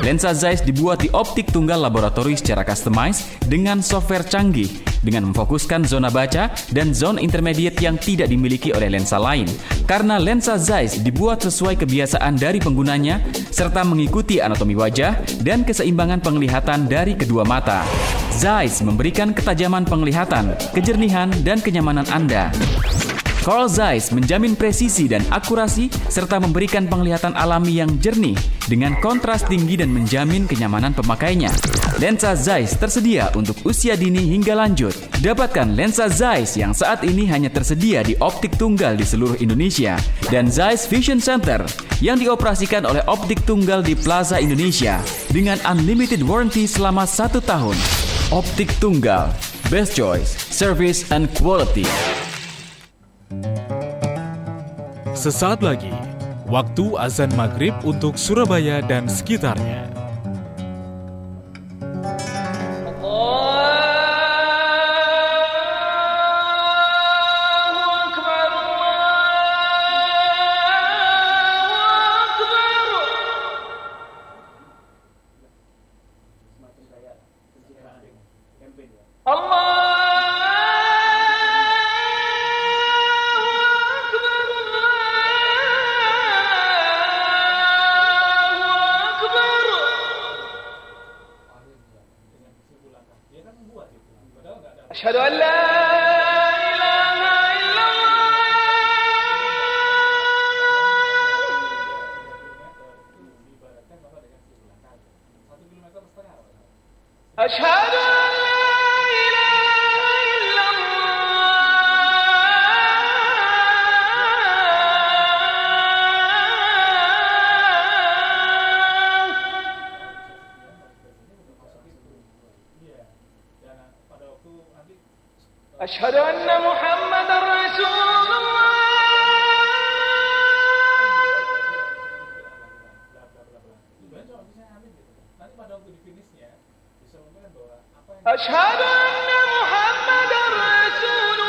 Lensa Zeiss dibuat di Optik Tunggal Laboratori secara customized dengan software canggih, dengan memfokuskan zona baca dan zona intermediate yang tidak dimiliki oleh lensa lain. Karena lensa Zeiss dibuat sesuai kebiasaan dari penggunanya, serta mengikuti anatomi wajah dan keseimbangan penglihatan dari kedua mata. Zeiss memberikan ketajaman penglihatan, kejernihan, dan kenyamanan Anda. Carl Zeiss menjamin presisi dan akurasi serta memberikan penglihatan alami yang jernih dengan kontras tinggi dan menjamin kenyamanan pemakainya. Lensa Zeiss tersedia untuk usia dini hingga lanjut. Dapatkan lensa Zeiss yang saat ini hanya tersedia di Optik Tunggal di seluruh Indonesia dan Zeiss Vision Center yang dioperasikan oleh Optik Tunggal di Plaza Indonesia dengan unlimited warranty selama 1 tahun. Optik Tunggal, best choice, service and quality. Sesaat lagi, waktu azan maghrib untuk Surabaya dan sekitarnya. nanti pada waktu di finishnya bisa mengatakan bahwa apa yang Asyhadu anna Muhammadar Rasulullah.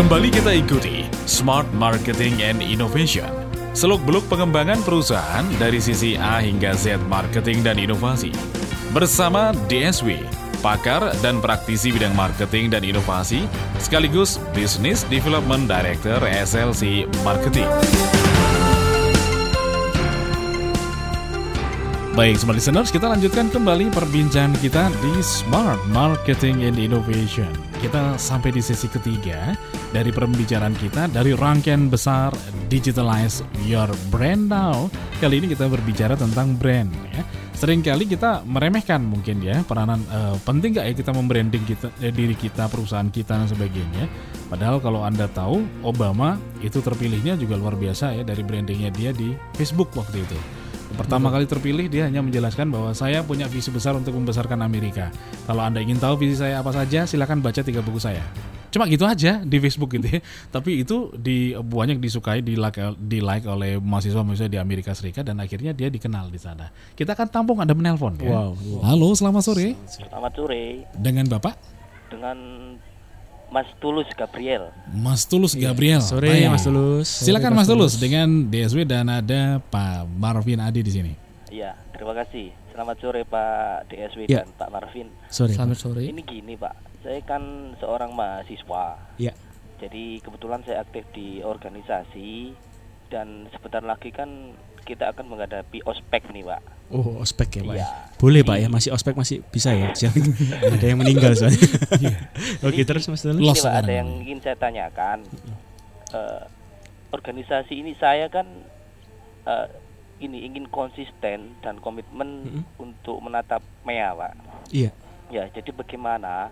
Kembali kita ikuti Smart Marketing and Innovation, seluk-beluk pengembangan perusahaan dari sisi A hingga Z marketing dan inovasi. Bersama DSW, pakar dan praktisi bidang marketing dan inovasi, sekaligus Business Development Director SLC Marketing. Baik, Smart Listeners, kita lanjutkan kembali perbincangan kita di Smart Marketing and Innovation. Kita sampai di sesi ketiga dari pembicaraan kita dari rangkaian besar Digitalize Your Brand Now. Kali ini kita berbicara tentang brand, ya. Seringkali kita meremehkan mungkin, ya, peranan penting gak ya kita membranding kita, diri kita, perusahaan kita dan sebagainya. Padahal kalau Anda tahu, Obama itu terpilihnya juga luar biasa, ya, dari brandingnya dia di Facebook waktu itu. Pertama kali terpilih, dia hanya menjelaskan bahwa saya punya visi besar untuk membesarkan Amerika. Kalau Anda ingin tahu visi saya apa saja, silakan baca 3 buku saya. Cuma gitu aja di Facebook gitu ya. Tapi itu banyak disukai, di like oleh mahasiswa-mahasiswa di Amerika Serikat dan akhirnya dia dikenal di sana. Kita akan tampung ada menelpon. Ya? Wow. Halo, selamat sore. Selamat sore. Dengan Bapak? Dengan Mas Tulus Gabriel. Mas Tulus Gabriel. Ya, sore. Baik. Mas Tulus. Silakan Mas Tulus dengan DSW dan ada Pak Marvin Adi di sini. Iya, terima kasih. Selamat sore Pak DSW dan Pak Marvin. Selamat sore. Ini gini Pak, saya kan seorang mahasiswa. Iya. Jadi kebetulan saya aktif di organisasi dan sebentar lagi kan kita akan menghadapi ospek nih Pak. Oh, ospek ya Pak. Ya. Boleh Pak ya, masih ospek masih bisa ya. Ada yang meninggal soalnya. Oke, terus Mas Tulus. Ada yang ingin saya tanyakan. Organisasi ini saya kan ingin konsisten dan komitmen untuk menatap MEA Pak. Iya. Ya, jadi bagaimana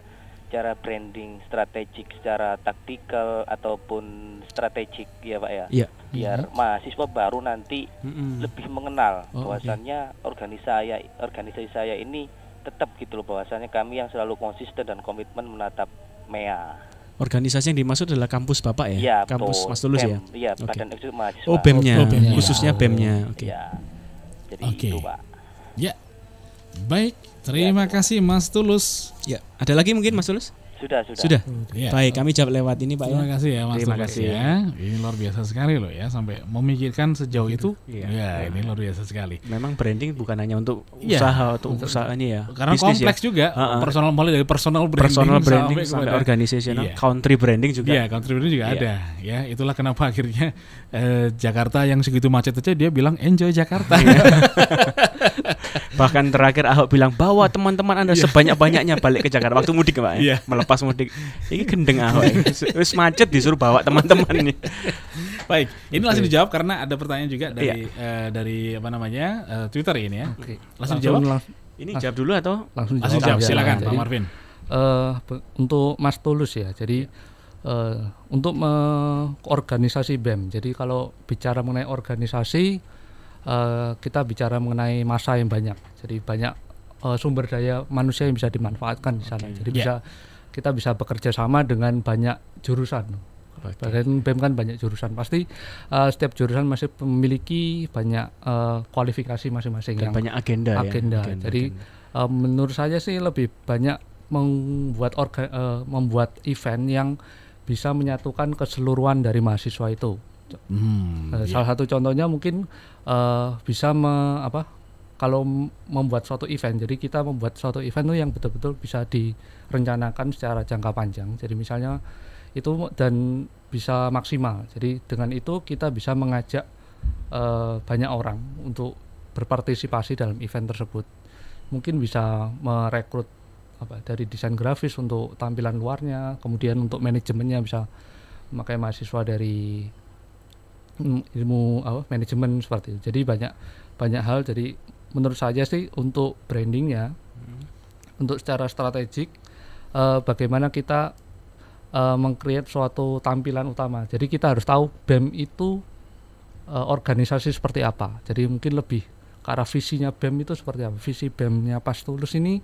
cara branding strategik secara taktikal ataupun strategik ya Pak ya, biar mahasiswa baru nanti lebih mengenal bahwasannya organisasi saya ini tetap gitu loh, bahwasannya kami yang selalu konsisten dan komitmen menatap MEA. Organisasi yang dimaksud adalah kampus Bapak ya? Ya, kampus Mas Tulus ya? Iya, Badan Eksekutif Mahasiswa. Oh, BEM-nya, khususnya BEM-nya. Oke. Ya, jadi itu Pak. Ya, baik. Terima kasih Mas Tulus. Ya, ada lagi mungkin Mas Tulus? Sudah. Ya. Baik, kami jawab lewat ini, Pak. Terima kasih ya, Mas. Terima kasih. Ya. Ini luar biasa sekali loh ya, sampai memikirkan sejauh itu. Ya, ini luar biasa sekali. Memang branding bukan hanya untuk usaha atau usahanya ya. Karena bisnis kompleks juga. Personal, mulai dari personal branding sampai organisasional, country branding juga. Iya, country branding juga ada. Ya, itulah kenapa akhirnya Jakarta yang segitu macet aja dia bilang enjoy Jakarta. Bahkan terakhir Ahok bilang bawa teman-teman Anda sebanyak-banyaknya balik ke Jakarta waktu mudik, Pak. Yeah. Melepas mudik. Ini gendeng Ahok. Wis macet disuruh bawa teman-teman ini. Baik, ini langsung dijawab karena ada pertanyaan juga dari Twitter ini ya. Okay. Langsung dijawab. Ini jawab dulu atau langsung jawab? Silakan, Pak Marvin. Untuk Mas Tulus ya. Jadi untuk organisasi BEM. Jadi kalau bicara mengenai organisasi, kita bicara mengenai massa yang banyak. Jadi banyak sumber daya manusia yang bisa dimanfaatkan di sana. Jadi kita bisa bekerja sama dengan banyak jurusan. Bagian BEM kan banyak jurusan. Pasti setiap jurusan masih memiliki banyak kualifikasi masing-masing. Dan yang banyak agenda. Jadi menurut saya sih lebih banyak membuat event yang bisa menyatukan keseluruhan dari mahasiswa itu. Salah satu contohnya mungkin bisa kalau membuat suatu event. Jadi kita membuat suatu event itu yang betul-betul bisa direncanakan secara jangka panjang. Jadi misalnya itu dan bisa maksimal. Jadi dengan itu kita bisa mengajak banyak orang untuk berpartisipasi dalam event tersebut. Mungkin bisa merekrut dari desain grafis untuk tampilan luarnya, kemudian untuk manajemennya bisa memakai mahasiswa dari ilmu manajemen seperti itu. Jadi banyak hal. Jadi menurut saya sih untuk brandingnya, untuk secara strategik bagaimana kita meng-create suatu tampilan utama. Jadi kita harus tahu BEM itu organisasi seperti apa. Jadi mungkin lebih ke arah visinya BEM itu seperti apa. Visi BEM-nya Pas Tulus ini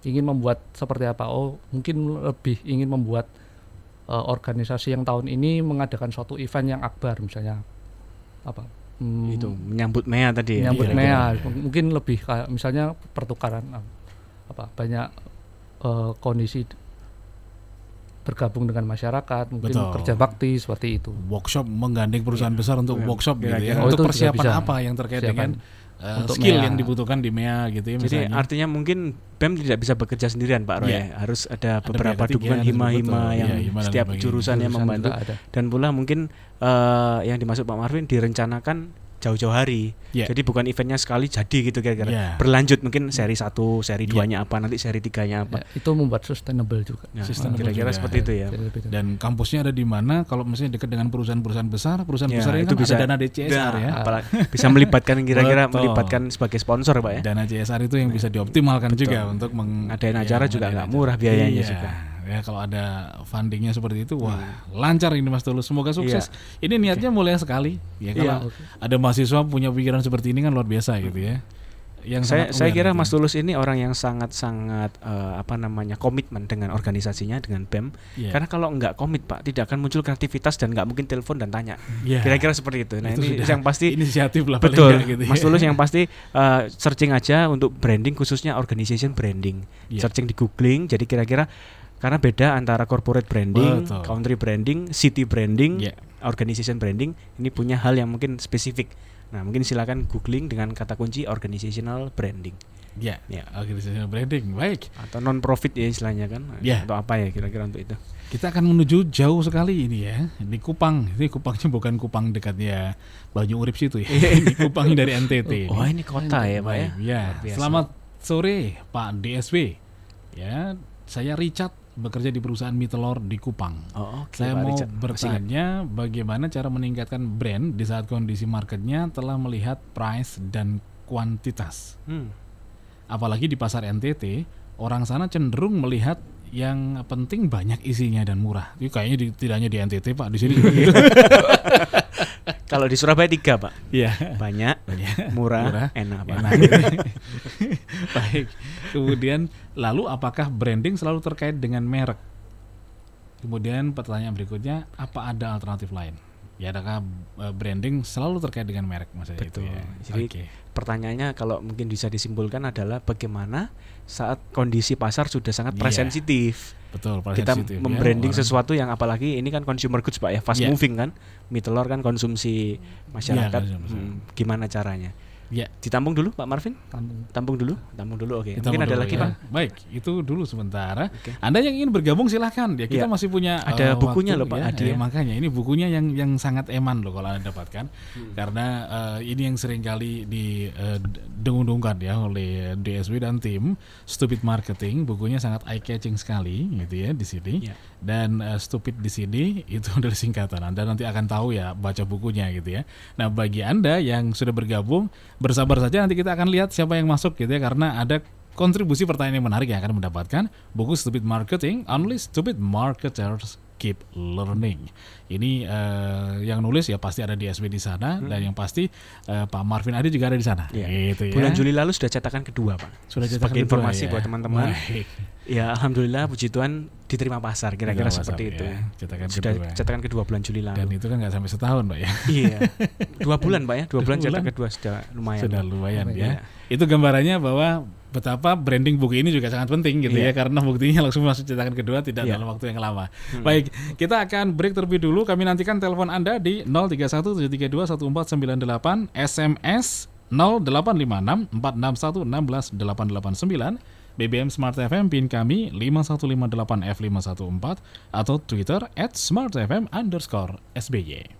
ingin membuat seperti apa. Oh, mungkin lebih ingin membuat organisasi yang tahun ini mengadakan suatu event yang akbar misalnya. Itu menyambut MEA tadi. Menyambut MEA mungkin lebih kayak misalnya pertukaran banyak kondisi bergabung dengan masyarakat, mungkin kerja bakti seperti itu. Workshop menggandeng perusahaan besar untuk workshop gitu ya. Untuk persiapan apa yang terkait dengan skill MEA yang dibutuhkan di MEA gitu ya. Jadi misalnya, artinya mungkin BEM tidak bisa bekerja sendirian, Pak Roy. Yeah. Harus ada beberapa dukungan hima-hima yang setiap jurusannya membantu. Dan pula mungkin yang dimaksud Pak Marvin direncanakan jauh-jauh hari. Yeah. Jadi bukan eventnya sekali jadi gitu kira-kira. Yeah. Berlanjut mungkin seri 1, seri 2-nya apa, nanti seri 3-nya apa. Yeah. Itu membuat sustainable juga. Nah, kira-kira juga seperti itu ya. Dan kampusnya ada di mana? Kalau misalnya dekat dengan perusahaan-perusahaan besar, perusahaan besar itu kan bisa ada dana DCSR ya. Bisa melibatkan melibatkan sebagai sponsor, Pak ya. Dana DCSR itu yang bisa dioptimalkan juga. Untuk mengadain acara juga nggak murah biayanya juga. Ya, kalau ada fundingnya seperti itu, wah lancar ini Mas Tulus, semoga sukses. Ini niatnya mulia sekali. Ya, kalau ada mahasiswa punya pikiran seperti ini kan luar biasa gitu ya. Yang saya kira Mas Tulus ini orang yang sangat-sangat komitmen dengan organisasinya, dengan BEM. Karena kalau nggak komit, Pak, tidak akan muncul kreativitas dan nggak mungkin telepon dan tanya. Kira-kira seperti itu. Nah, itu yang pasti inisiatif lah. Betul. Gitu, Mas Tulus yang pasti searching aja untuk branding, khususnya organization branding. Searching di googling. Jadi kira-kira karena beda antara corporate branding, country branding, city branding, organization branding, ini punya hal yang mungkin spesifik. Nah, mungkin silakan googling dengan kata kunci organizational branding. Organizational branding, baik. Atau non-profit ya istilahnya kan, atau apa ya kira-kira untuk itu. Kita akan menuju jauh sekali ini ya, di Kupang. Ini Kupangnya bukan Kupang dekatnya Banyu Urip situ ya, ini Kupang dari NTT. Oh, ini kota ya Pak ya? Selamat sore Pak DSW. Ya, saya Richard, bekerja di perusahaan Mitelor di Kupang. Saya Pak mau Richard bertanya bagaimana cara meningkatkan brand di saat kondisi marketnya telah melihat price dan kuantitas. Apalagi di pasar NTT, orang sana cenderung melihat yang penting banyak isinya dan murah. Itu kayaknya tidak hanya di NTT, Pak, di sini. Kalau di Surabaya 3, Pak. Banyak, murah, enak, Pak. Baik. Kemudian lalu apakah branding selalu terkait dengan merek? Kemudian pertanyaan berikutnya, apa ada alternatif lain? Ya, adakah branding selalu terkait dengan merek maksudnya itu ya. Jadi pertanyaannya kalau mungkin bisa disimpulkan adalah bagaimana saat kondisi pasar sudah sangat price sensitif. Betul, price kita sensitif. Kita membranding sesuatu yang apalagi ini kan consumer goods Pak ya, fast moving kan. Mitelor kan konsumsi masyarakat. Gimana caranya? Ditampung dulu Pak Marvin? Tampung dulu, oke. Mungkin ada lagi Pak? Baik, itu dulu sementara. Okay. Anda yang ingin bergabung silahkan. Ya, kita masih punya ada bukunya waktu, loh Pak Adi. Ya. Makanya ini bukunya yang sangat eman loh kalau Anda dapatkan. Karena ini yang seringkali didengung-dengungkan ya oleh DSW dan tim. Stupid Marketing, bukunya sangat eye-catching sekali gitu ya di sini. Yeah. Dan Stupid di sini itu dari singkatan. Anda nanti akan tahu ya baca bukunya gitu ya. Nah, bagi Anda yang sudah bergabung, bersabar saja, nanti kita akan lihat siapa yang masuk gitu ya, karena ada kontribusi pertanyaan yang menarik yang akan mendapatkan buku Stupid Marketing, Only Stupid Marketers Keep Learning. Ini yang nulis ya pasti ada DSW di sana, dan yang pasti Pak Marvin Adi juga ada di sana. Yeah. Gitu ya. Bulan Juli lalu sudah cetakan kedua Pak. Sudah cetakan sebagai kedua, informasi buat teman-teman. Baik. Ya alhamdulillah puji Tuhan diterima pasar kira-kira seperti itu. Ya. Cetakan kedua bulan Juli lalu. Dan itu kan nggak sampai setahun Pak ya. Iya. 2 bulan Pak ya. 2 bulan cetakan kedua sudah lumayan ya. Itu gambarannya bahwa betapa branding buku ini juga sangat penting gitu ya, karena buktinya langsung masuk cetakan kedua tidak dalam waktu yang lama. Baik, kita akan break terlebih dulu. Kami nantikan telepon Anda di 0317321498, SMS 085646168889, BBM Smart FM pin kami 5158F514 atau Twitter @smartfm_SBY.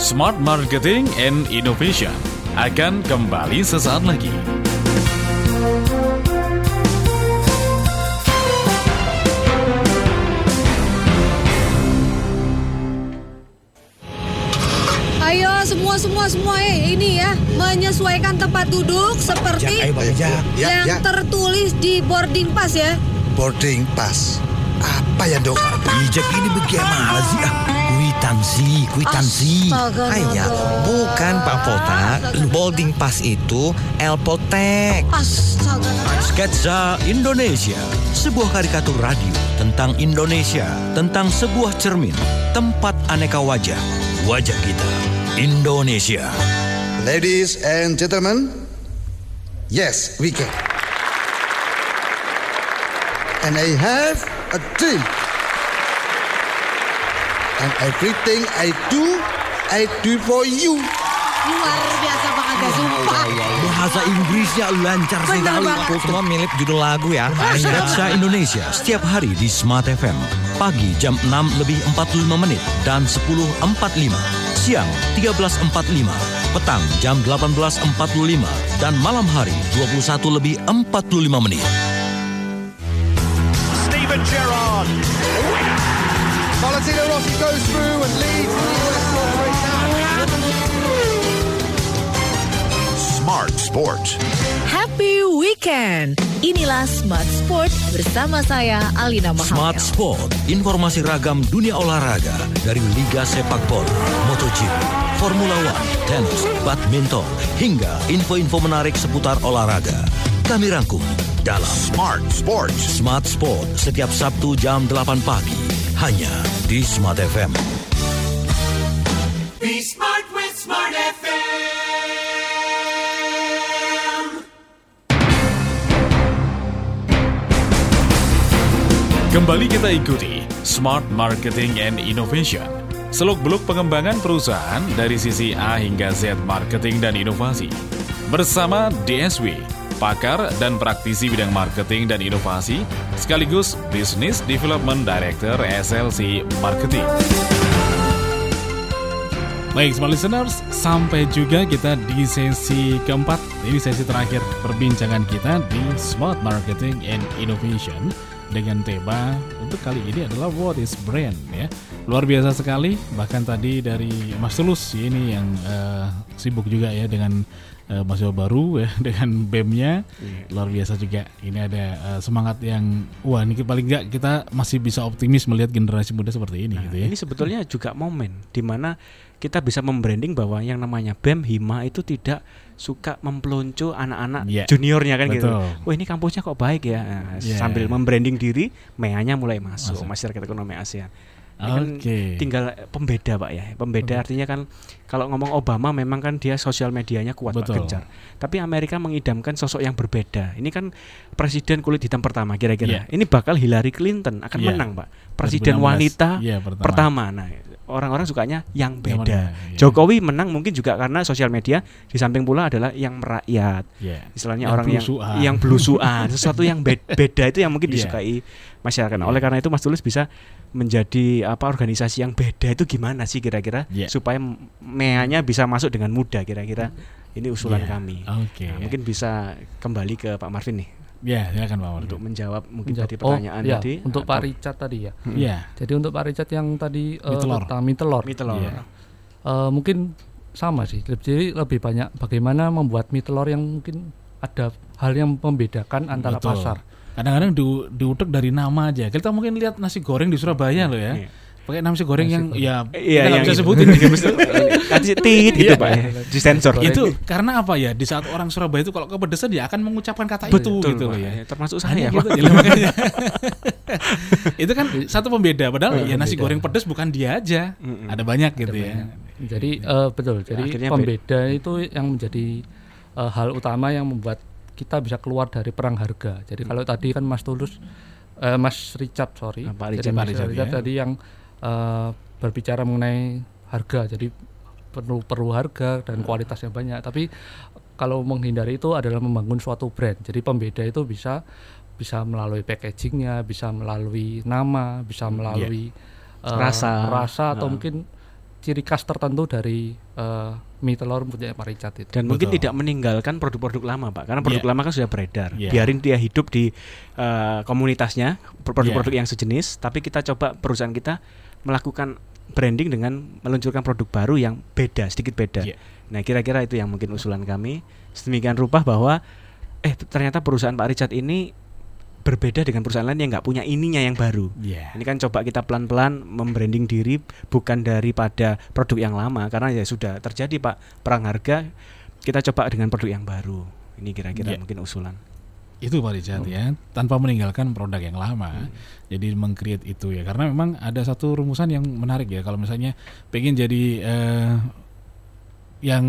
Smart Marketing and Innovation akan kembali sesaat lagi. Ayo semua ini ya, menyesuaikan tempat duduk seperti yang tertulis di boarding pass ya. Boarding pass. Apa ya dok? Bijak ini bagaimana sih? Kuitansi. Ayah, bukan pamfleta. Boarding pass itu Elpotek. Sketsa Indonesia, sebuah karikatur radio tentang Indonesia, tentang sebuah cermin, tempat aneka wajah, wajah kita, Indonesia. Ladies and gentlemen, yes, we can. And I have a dream. And everything I do for you. Luar biasa banget ya, sumpah. Bahasa Inggrisnya lancar sekali. Semua mirip judul lagu ya. Sketsa Indonesia setiap hari di Smart FM. Pagi jam 6:45 dan 10:45. Siang 13:45. Petang jam 18:45. Dan malam hari 21:45. Steven Gerrard. Valentino Rossi goes through and leads the US Corporation. Smart Sport. Happy weekend. Inilah Smart Sport bersama saya Alina Mahathir. Smart Sport, informasi ragam dunia olahraga dari Liga Sepak Bola, MotoGP, Formula 1, tenis, badminton, hingga info-info menarik seputar olahraga. Kami rangkum dalam Smart Sport. Smart Sport setiap Sabtu jam 8 pagi. Hanya di Smart FM. Be smart with Smart FM. Kembali kita ikuti Smart Marketing and Innovation. Seluk-beluk pengembangan perusahaan dari sisi A hingga Z marketing dan inovasi. Bersama DSW, pakar dan praktisi bidang marketing dan inovasi, sekaligus Business Development Director SLC Marketing. Baik, smart listeners, sampai juga kita di sesi keempat. Ini sesi terakhir perbincangan kita di Smart Marketing and Innovation dengan tema untuk kali ini adalah What is Brand ya. Luar biasa sekali, bahkan tadi dari Mas Tulus ini yang sibuk juga ya dengan mahasiswa baru ya, dengan BEM-nya luar biasa juga. Ini ada semangat yang wah, ini paling enggak kita masih bisa optimis melihat generasi muda seperti ini gitu ya. Ini sebetulnya juga momen di mana kita bisa membranding bahwa yang namanya BEM Hima itu tidak suka memplonco anak-anak juniornya kan. Betul. Gitu. Wah, ini kampusnya kok baik ya. Sambil membranding diri, MEA-nya mulai masuk, masyarakat ekonomi ASEAN. Okay. Kan tinggal pembeda Pak ya. Pembeda artinya kan kalau ngomong Obama memang kan dia sosial medianya kuat Pak, gencar. Tapi Amerika mengidamkan sosok yang berbeda. Ini kan presiden kulit hitam pertama kira-kira. Ini bakal Hillary Clinton akan menang Pak. Presiden wanita pertama. Nah, orang-orang sukanya yang beda. Jokowi menang mungkin juga karena sosial media, di samping pula adalah yang merakyat. Istilahnya yang orang belusuan. yang belusuan, sesuatu yang beda itu yang mungkin disukai masyarakat. Nah, oleh karena itu Mas Tulus bisa menjadi organisasi yang beda itu gimana sih kira-kira supaya meanya bisa masuk dengan mudah kira-kira. Ini usulan kami. Okay. Nah, mungkin bisa kembali ke Pak Marvin nih. Ya, silakan Pak Marvin. Untuk menjawab mungkin tadi pertanyaan tadi. Untuk Pak Richard tadi ya. Jadi untuk Pak Richard yang tadi Mitelor. Mungkin sama sih. Jadi lebih banyak bagaimana membuat Mitelor yang mungkin ada hal yang membedakan antara pasar. Kadang-kadang diutek dari nama aja. Kita mungkin lihat nasi goreng di Surabaya loh ya. Pakai nasi goreng yang bisa sebutin gitu Pak ya. Disensor. Itu karena apa ya? Di saat orang Surabaya itu kalau kepedesan dia akan mengucapkan kata itu gitu loh ya. Termasuk saya Pak. Itu kan satu pembeda padahal ya nasi goreng pedes bukan dia aja. Ada banyak gitu ya. Jadi betul. Jadi pembeda itu yang menjadi hal utama yang membuat kita bisa keluar dari perang harga. Jadi kalau tadi kan Mas Richard tadi yang berbicara mengenai harga, jadi perlu harga dan kualitasnya banyak. Tapi kalau menghindari itu adalah membangun suatu brand. Jadi pembeda itu bisa melalui packagingnya, bisa melalui nama, bisa melalui rasa atau mungkin ciri khas tertentu dari Mitelor punya Pak Richard itu. Dan mungkin tidak meninggalkan produk-produk lama Pak, karena produk lama kan sudah beredar. Biarin dia hidup di komunitasnya produk-produk yang sejenis, tapi kita coba perusahaan kita melakukan branding dengan meluncurkan produk baru yang beda, sedikit beda. Nah, kira-kira itu yang mungkin usulan kami. Sedemikian rupa bahwa ternyata perusahaan Pak Richard ini berbeda dengan perusahaan lain yang nggak punya ininya yang baru. Ini kan coba kita pelan-pelan membranding diri bukan daripada produk yang lama, karena ya sudah terjadi Pak perang harga. Kita coba dengan produk yang baru. Ini kira-kira mungkin usulan. Itu Pak Richard ya, tanpa meninggalkan produk yang lama. Jadi meng-create itu ya, karena memang ada satu rumusan yang menarik ya. Kalau misalnya pengen jadi yang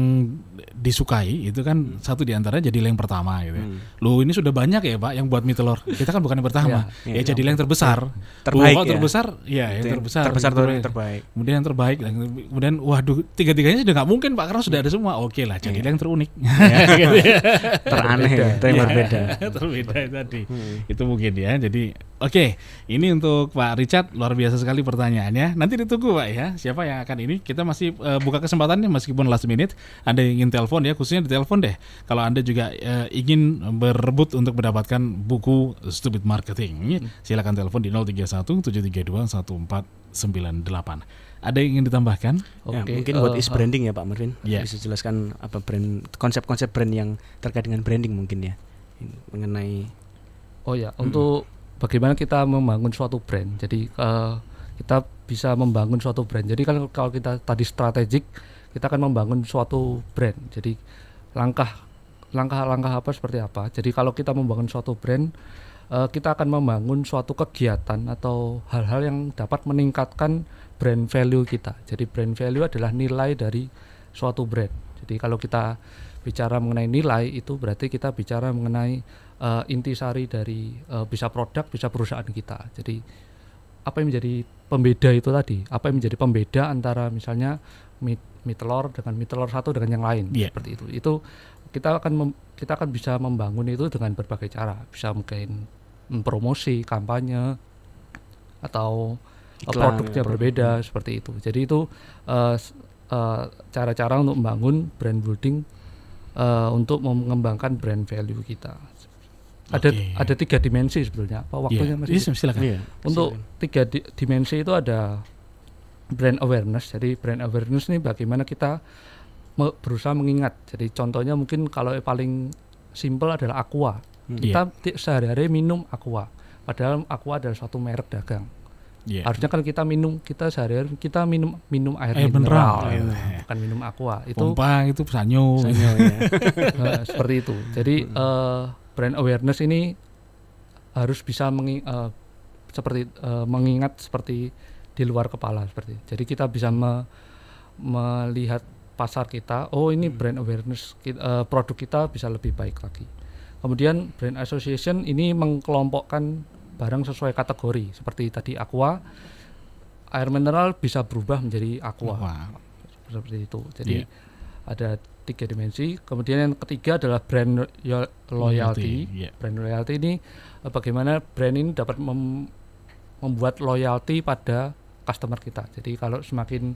disukai itu kan satu diantaranya jadi yang pertama gitu. Loh, ini sudah banyak ya Pak yang buat Mitelor. Kita kan bukan yang pertama. Jadi yang terbesar. Terbesar, yang terbaik. Kemudian yang terbaik. Kemudian waduh, tiga-tiganya sudah nggak mungkin Pak karena sudah ada semua. Oke lah, jadi yang terunik. Teraneh, berbeda. Terbeda tadi. Itu mungkin ya. Jadi oke, ini untuk Pak Richard luar biasa sekali pertanyaannya. Nanti ditunggu Pak ya. Siapa yang akan ini? Kita masih buka kesempatannya meskipun last minute. Anda ingin telepon ya, khususnya ditelepon deh kalau Anda juga ingin berebut untuk mendapatkan buku Stupid Marketing. Silakan telepon di 031 732 1498. Ada yang ingin ditambahkan? Mungkin buat branding ya Pak Marvin. Bisa jelaskan apa brand, konsep-konsep brand yang terkait dengan branding mungkin ya. Mengenai untuk bagaimana kita membangun suatu brand. Jadi kita bisa membangun suatu brand. Jadi kalau kita tadi strategik, kita akan membangun suatu brand. Jadi langkah-langkah apa seperti apa. Jadi kalau kita membangun suatu brand, kita akan membangun suatu kegiatan atau hal-hal yang dapat meningkatkan brand value kita. Jadi brand value adalah nilai dari suatu brand. Jadi kalau kita bicara mengenai nilai, itu berarti kita bicara mengenai intisari dari bisa produk, bisa perusahaan kita. Jadi apa yang menjadi pembeda itu tadi, apa yang menjadi pembeda antara misalnya Mitelor dengan Mitelor satu dengan yang lain seperti itu. Itu kita akan bisa membangun itu dengan berbagai cara. Bisa mungkin promosi, kampanye, atau iklan, produknya berbeda seperti itu. Jadi itu cara-cara untuk membangun brand building untuk mengembangkan brand value kita. Ada tiga dimensi sebetulnya. Apa waktunya masih? Silakan. Untuk tiga dimensi itu ada brand awareness. Jadi brand awareness ini bagaimana kita berusaha mengingat. Jadi contohnya mungkin kalau paling simple adalah Aqua. Kita sehari-hari minum Aqua. Padahal Aqua adalah suatu merek dagang. Harusnya kan kita sehari-hari minum air mineral. Bukan minum Aqua. Itu pompang itu sanyo ya. Seperti itu. Jadi brand awareness ini harus bisa mengingat seperti di luar kepala seperti itu. Jadi kita bisa melihat pasar kita, oh ini brand awareness kita, produk kita bisa lebih baik lagi. Kemudian brand association ini mengkelompokkan barang sesuai kategori, seperti tadi Aqua, air mineral bisa berubah menjadi Aqua. Wow. Seperti itu. Jadi ada 3 dimensi. Kemudian yang ketiga adalah brand loyalty. Yeah. Brand loyalty ini bagaimana brand ini dapat membuat loyalty pada customer kita. Jadi kalau semakin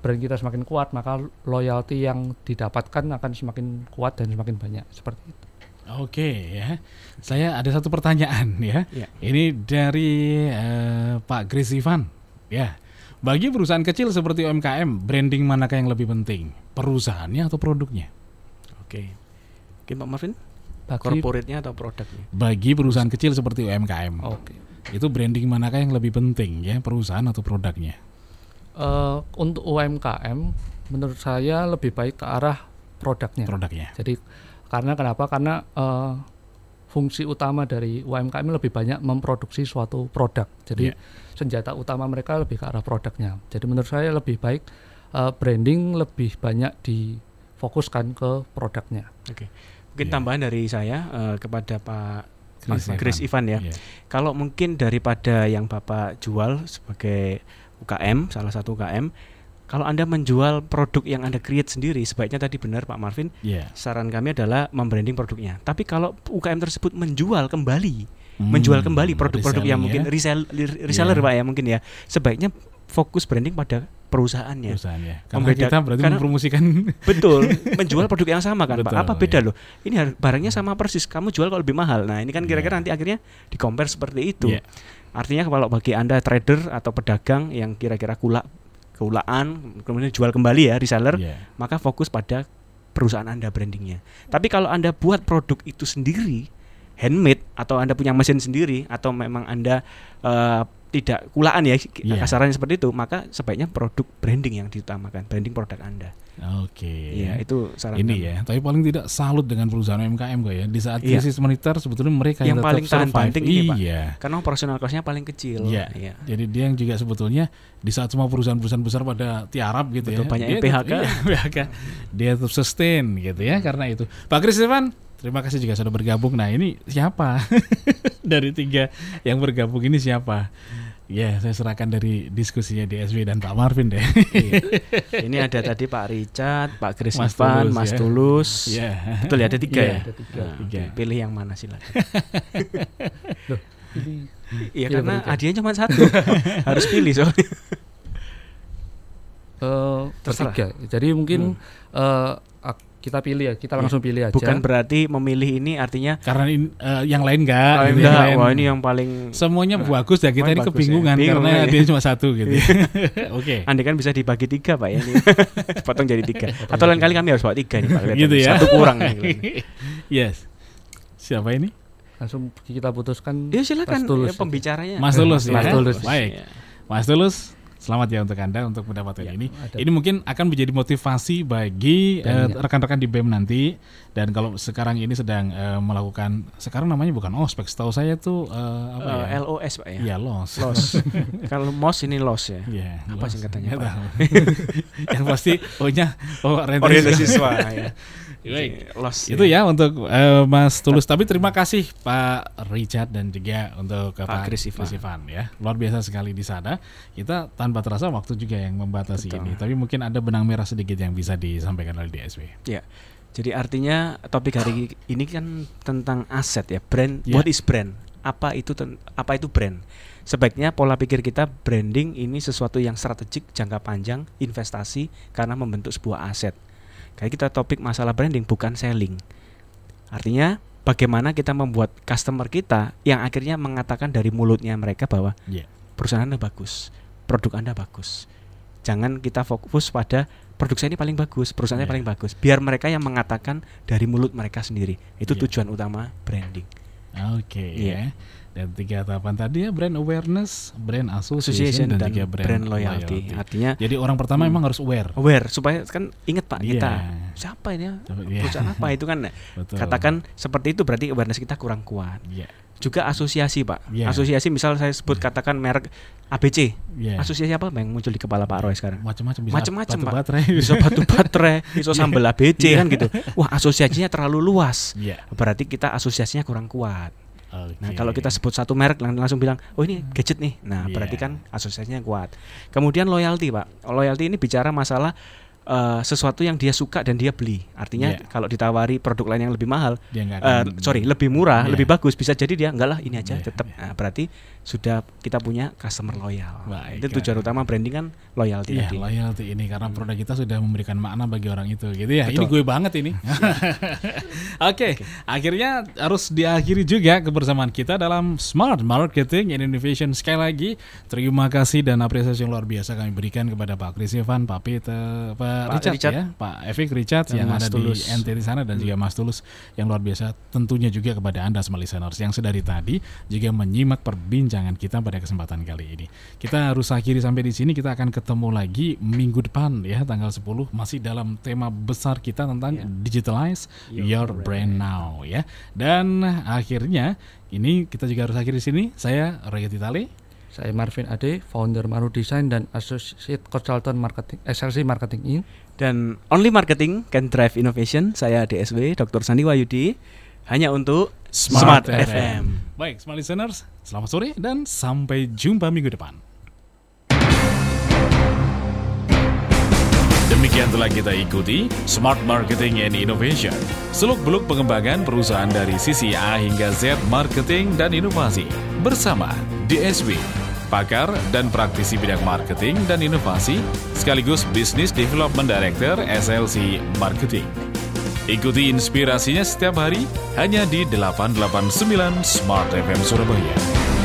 brand kita semakin kuat, maka loyalty yang didapatkan akan semakin kuat dan semakin banyak, seperti itu. Oke, ya. Saya ada satu pertanyaan ya. Yeah. Ini dari Pak Gris Ivan. Ya. Bagi perusahaan kecil seperti UMKM, branding manakah yang lebih penting? Perusahaannya atau produknya? Oke. Oke, Pak Marvin. Corporate-nya atau produknya? Bagi perusahaan kecil seperti UMKM. Oke. Itu branding manakah yang lebih penting ya, perusahaan atau produknya? Untuk UMKM menurut saya lebih baik ke arah produknya. Jadi karena kenapa? Karena fungsi utama dari UMKM lebih banyak memproduksi suatu produk. Jadi senjata utama mereka lebih ke arah produknya. Jadi menurut saya lebih baik branding lebih banyak difokuskan ke produknya. Oke. Mungkin tambahan dari saya kepada Pak Chris Ivan ya. Yeah. Kalau mungkin daripada yang Bapak jual sebagai UKM, salah satu UKM, kalau Anda menjual produk yang Anda create sendiri, sebaiknya tadi benar Pak Marvin, saran kami adalah membranding produknya. Tapi kalau UKM tersebut menjual kembali, produk-produk yang mungkin reseller Pak ya mungkin ya, sebaiknya fokus branding pada perusahaannya. Karena kita berarti mempromosikan. Betul, menjual produk yang sama kan Pak. Apa beda loh? Ini barangnya sama persis, kamu jual kalau lebih mahal. Nah ini kan kira-kira nanti akhirnya di-compare seperti itu. Yeah. Artinya kalau bagi Anda trader atau pedagang yang kira-kira keulaan kemudian jual kembali ya reseller, maka fokus pada perusahaan Anda brandingnya. Tapi kalau Anda buat produk itu sendiri, handmade, atau Anda punya mesin sendiri, atau memang Anda tidak kulaan ya kasarannya seperti itu, maka sebaiknya produk branding yang diutamakan, branding produk Anda. Oke. Ya, itu saran ini ya. Tapi paling tidak salut dengan perusahaan UMKM kok ya. Di saat krisis moneter sebetulnya mereka yang paling tahan banting ini Pak. Karena operasional cost-nya paling kecil. Iya. Jadi dia yang juga sebetulnya di saat semua perusahaan-perusahaan besar pada tiarap gitu banyak dia PHK. PHK. Dia tetap sustain gitu ya karena itu. Pak Kris Ivan, terima kasih juga sudah bergabung. Nah, ini siapa? Dari 3 yang bergabung ini siapa? Ya, saya serahkan dari diskusinya DSW dan Pak Marvin deh. Ini ada tadi Pak Richard, Pak Chris Ivan, Mas Tulus. Yeah. Betul ya, ada 3 ya? 3. Pilih yang mana silakan. Iya, karena hadiahnya cuma 1. Harus pilih soalnya. Terserah. Jadi mungkin kita pilih ya, kita langsung pilih aja. Bukan berarti memilih ini artinya karena yang lain enggak. Wah ini yang paling semuanya bagus ya, kita ini kebingungan karena dia cuma 1 gitu. Oke. Andai kan bisa dibagi 3 Pak ya ini. Potong jadi 3. Atau lain kali kami harus bawa 3 nih Pak. Gitu ya? 1 kurang nih. Yes. Siapa ini? Langsung kita putuskan. Ya silakan pembicaranya. Mas Tulus ya. Baik. Mas Tulus, selamat ya untuk Anda untuk mendapatkan ini. Ini mungkin akan menjadi motivasi bagi rekan-rekan di BEM nanti. Dan kalau sekarang ini sedang melakukan, sekarang namanya bukan ospek, setahu saya itu LOS Pak ya. Iya, LOS. Kalau MOS ini LOS ya. Yeah, apa singkatannya Pak? Yang pasti orientasi siswa ya. Loss, itu ya untuk Mas Tulus. Tapi terima kasih Pak Richard dan juga untuk Pak Chris Ivan ya. Luar biasa sekali di sana. Kita tanpa terasa waktu juga yang membatasi ini. Tapi mungkin ada benang merah sedikit yang bisa disampaikan oleh DSW. Ya. Jadi artinya topik hari ini kan tentang aset ya, brand. What is brand? Apa itu brand? Sebaiknya pola pikir kita branding ini sesuatu yang strategik, jangka panjang, investasi karena membentuk sebuah aset. Kayak kita topik masalah branding bukan selling. Artinya bagaimana kita membuat customer kita yang akhirnya mengatakan dari mulutnya mereka bahwa perusahaan Anda bagus, produk Anda bagus. Jangan kita fokus pada produk saya ini paling bagus, perusahaan saya paling bagus. Biar mereka yang mengatakan dari mulut mereka sendiri. Itu tujuan utama branding. Oke. Ya. Dan 3 tahapan tadi ya, brand awareness, brand association dan juga brand loyalty. Artinya jadi orang pertama memang harus aware supaya kan ingat Pak kita siapa ini perusahaan apa itu kan. Betul. Katakan seperti itu berarti awareness kita kurang kuat. juga asosiasi, Pak. Yeah. Asosiasi misal saya sebut katakan merek ABC. Yeah. Asosiasi apa yang muncul di kepala Pak Roy sekarang? Macam-macam, Pak. Baterai. Bisa batu baterai, bisa sambal ABC kan gitu. Wah, asosiasinya terlalu luas. Yeah. Berarti kita asosiasinya kurang kuat. Okay. Nah, kalau kita sebut satu merek langsung bilang, "Oh, ini gadget nih." Nah, berarti kan asosiasinya kuat. Kemudian loyalty, Pak. Loyalty ini bicara masalah sesuatu yang dia suka dan dia beli. Artinya kalau ditawari produk lain yang lebih mahal, lebih murah, lebih bagus, bisa jadi dia enggak lah ini aja tetap. Nah, berarti sudah kita punya customer loyal. Baik, itu tujuan utama branding kan loyalty tadi. Loyalty ini karena produk kita sudah memberikan makna bagi orang itu, gitu ya. Betul. Ini gue banget ini. Oke. Akhirnya harus diakhiri juga kebersamaan kita dalam Smart Marketing and Innovation. Sekali lagi terima kasih dan apresiasi yang luar biasa kami berikan kepada Pak Kris Evan, Pak Peter, Pak Richard ya, Pak Efik Richard yang ada Tulus di NT di sana, dan juga Mas Tulus yang luar biasa. Tentunya juga kepada Anda semua listeners yang sedari tadi juga menyimak perbincangan kita pada kesempatan kali ini. Kita harus akhiri sampai di sini. Kita akan ketemu lagi minggu depan ya, tanggal 10, masih dalam tema besar kita tentang digitalize your brand now ya. Dan akhirnya ini kita juga harus akhiri di sini. Saya Roy Titali. Saya Marvin Ade, founder Maru Design dan Associate Consultant Marketing SLC Marketing Inc. Dan Only Marketing Can Drive Innovation. Saya DSW, Dr. Sandi Wayudi, hanya untuk Smart FM. Baik, Smart Listeners, selamat sore dan sampai jumpa minggu depan. Demikian telah kita ikuti Smart Marketing and Innovation, seluk-beluk pengembangan perusahaan dari sisi A hingga Z marketing dan inovasi bersama DSW, pakar dan praktisi bidang marketing dan inovasi sekaligus Business Development Director SLC Marketing. Ikuti inspirasinya setiap hari hanya di 889 Smart FM Surabaya.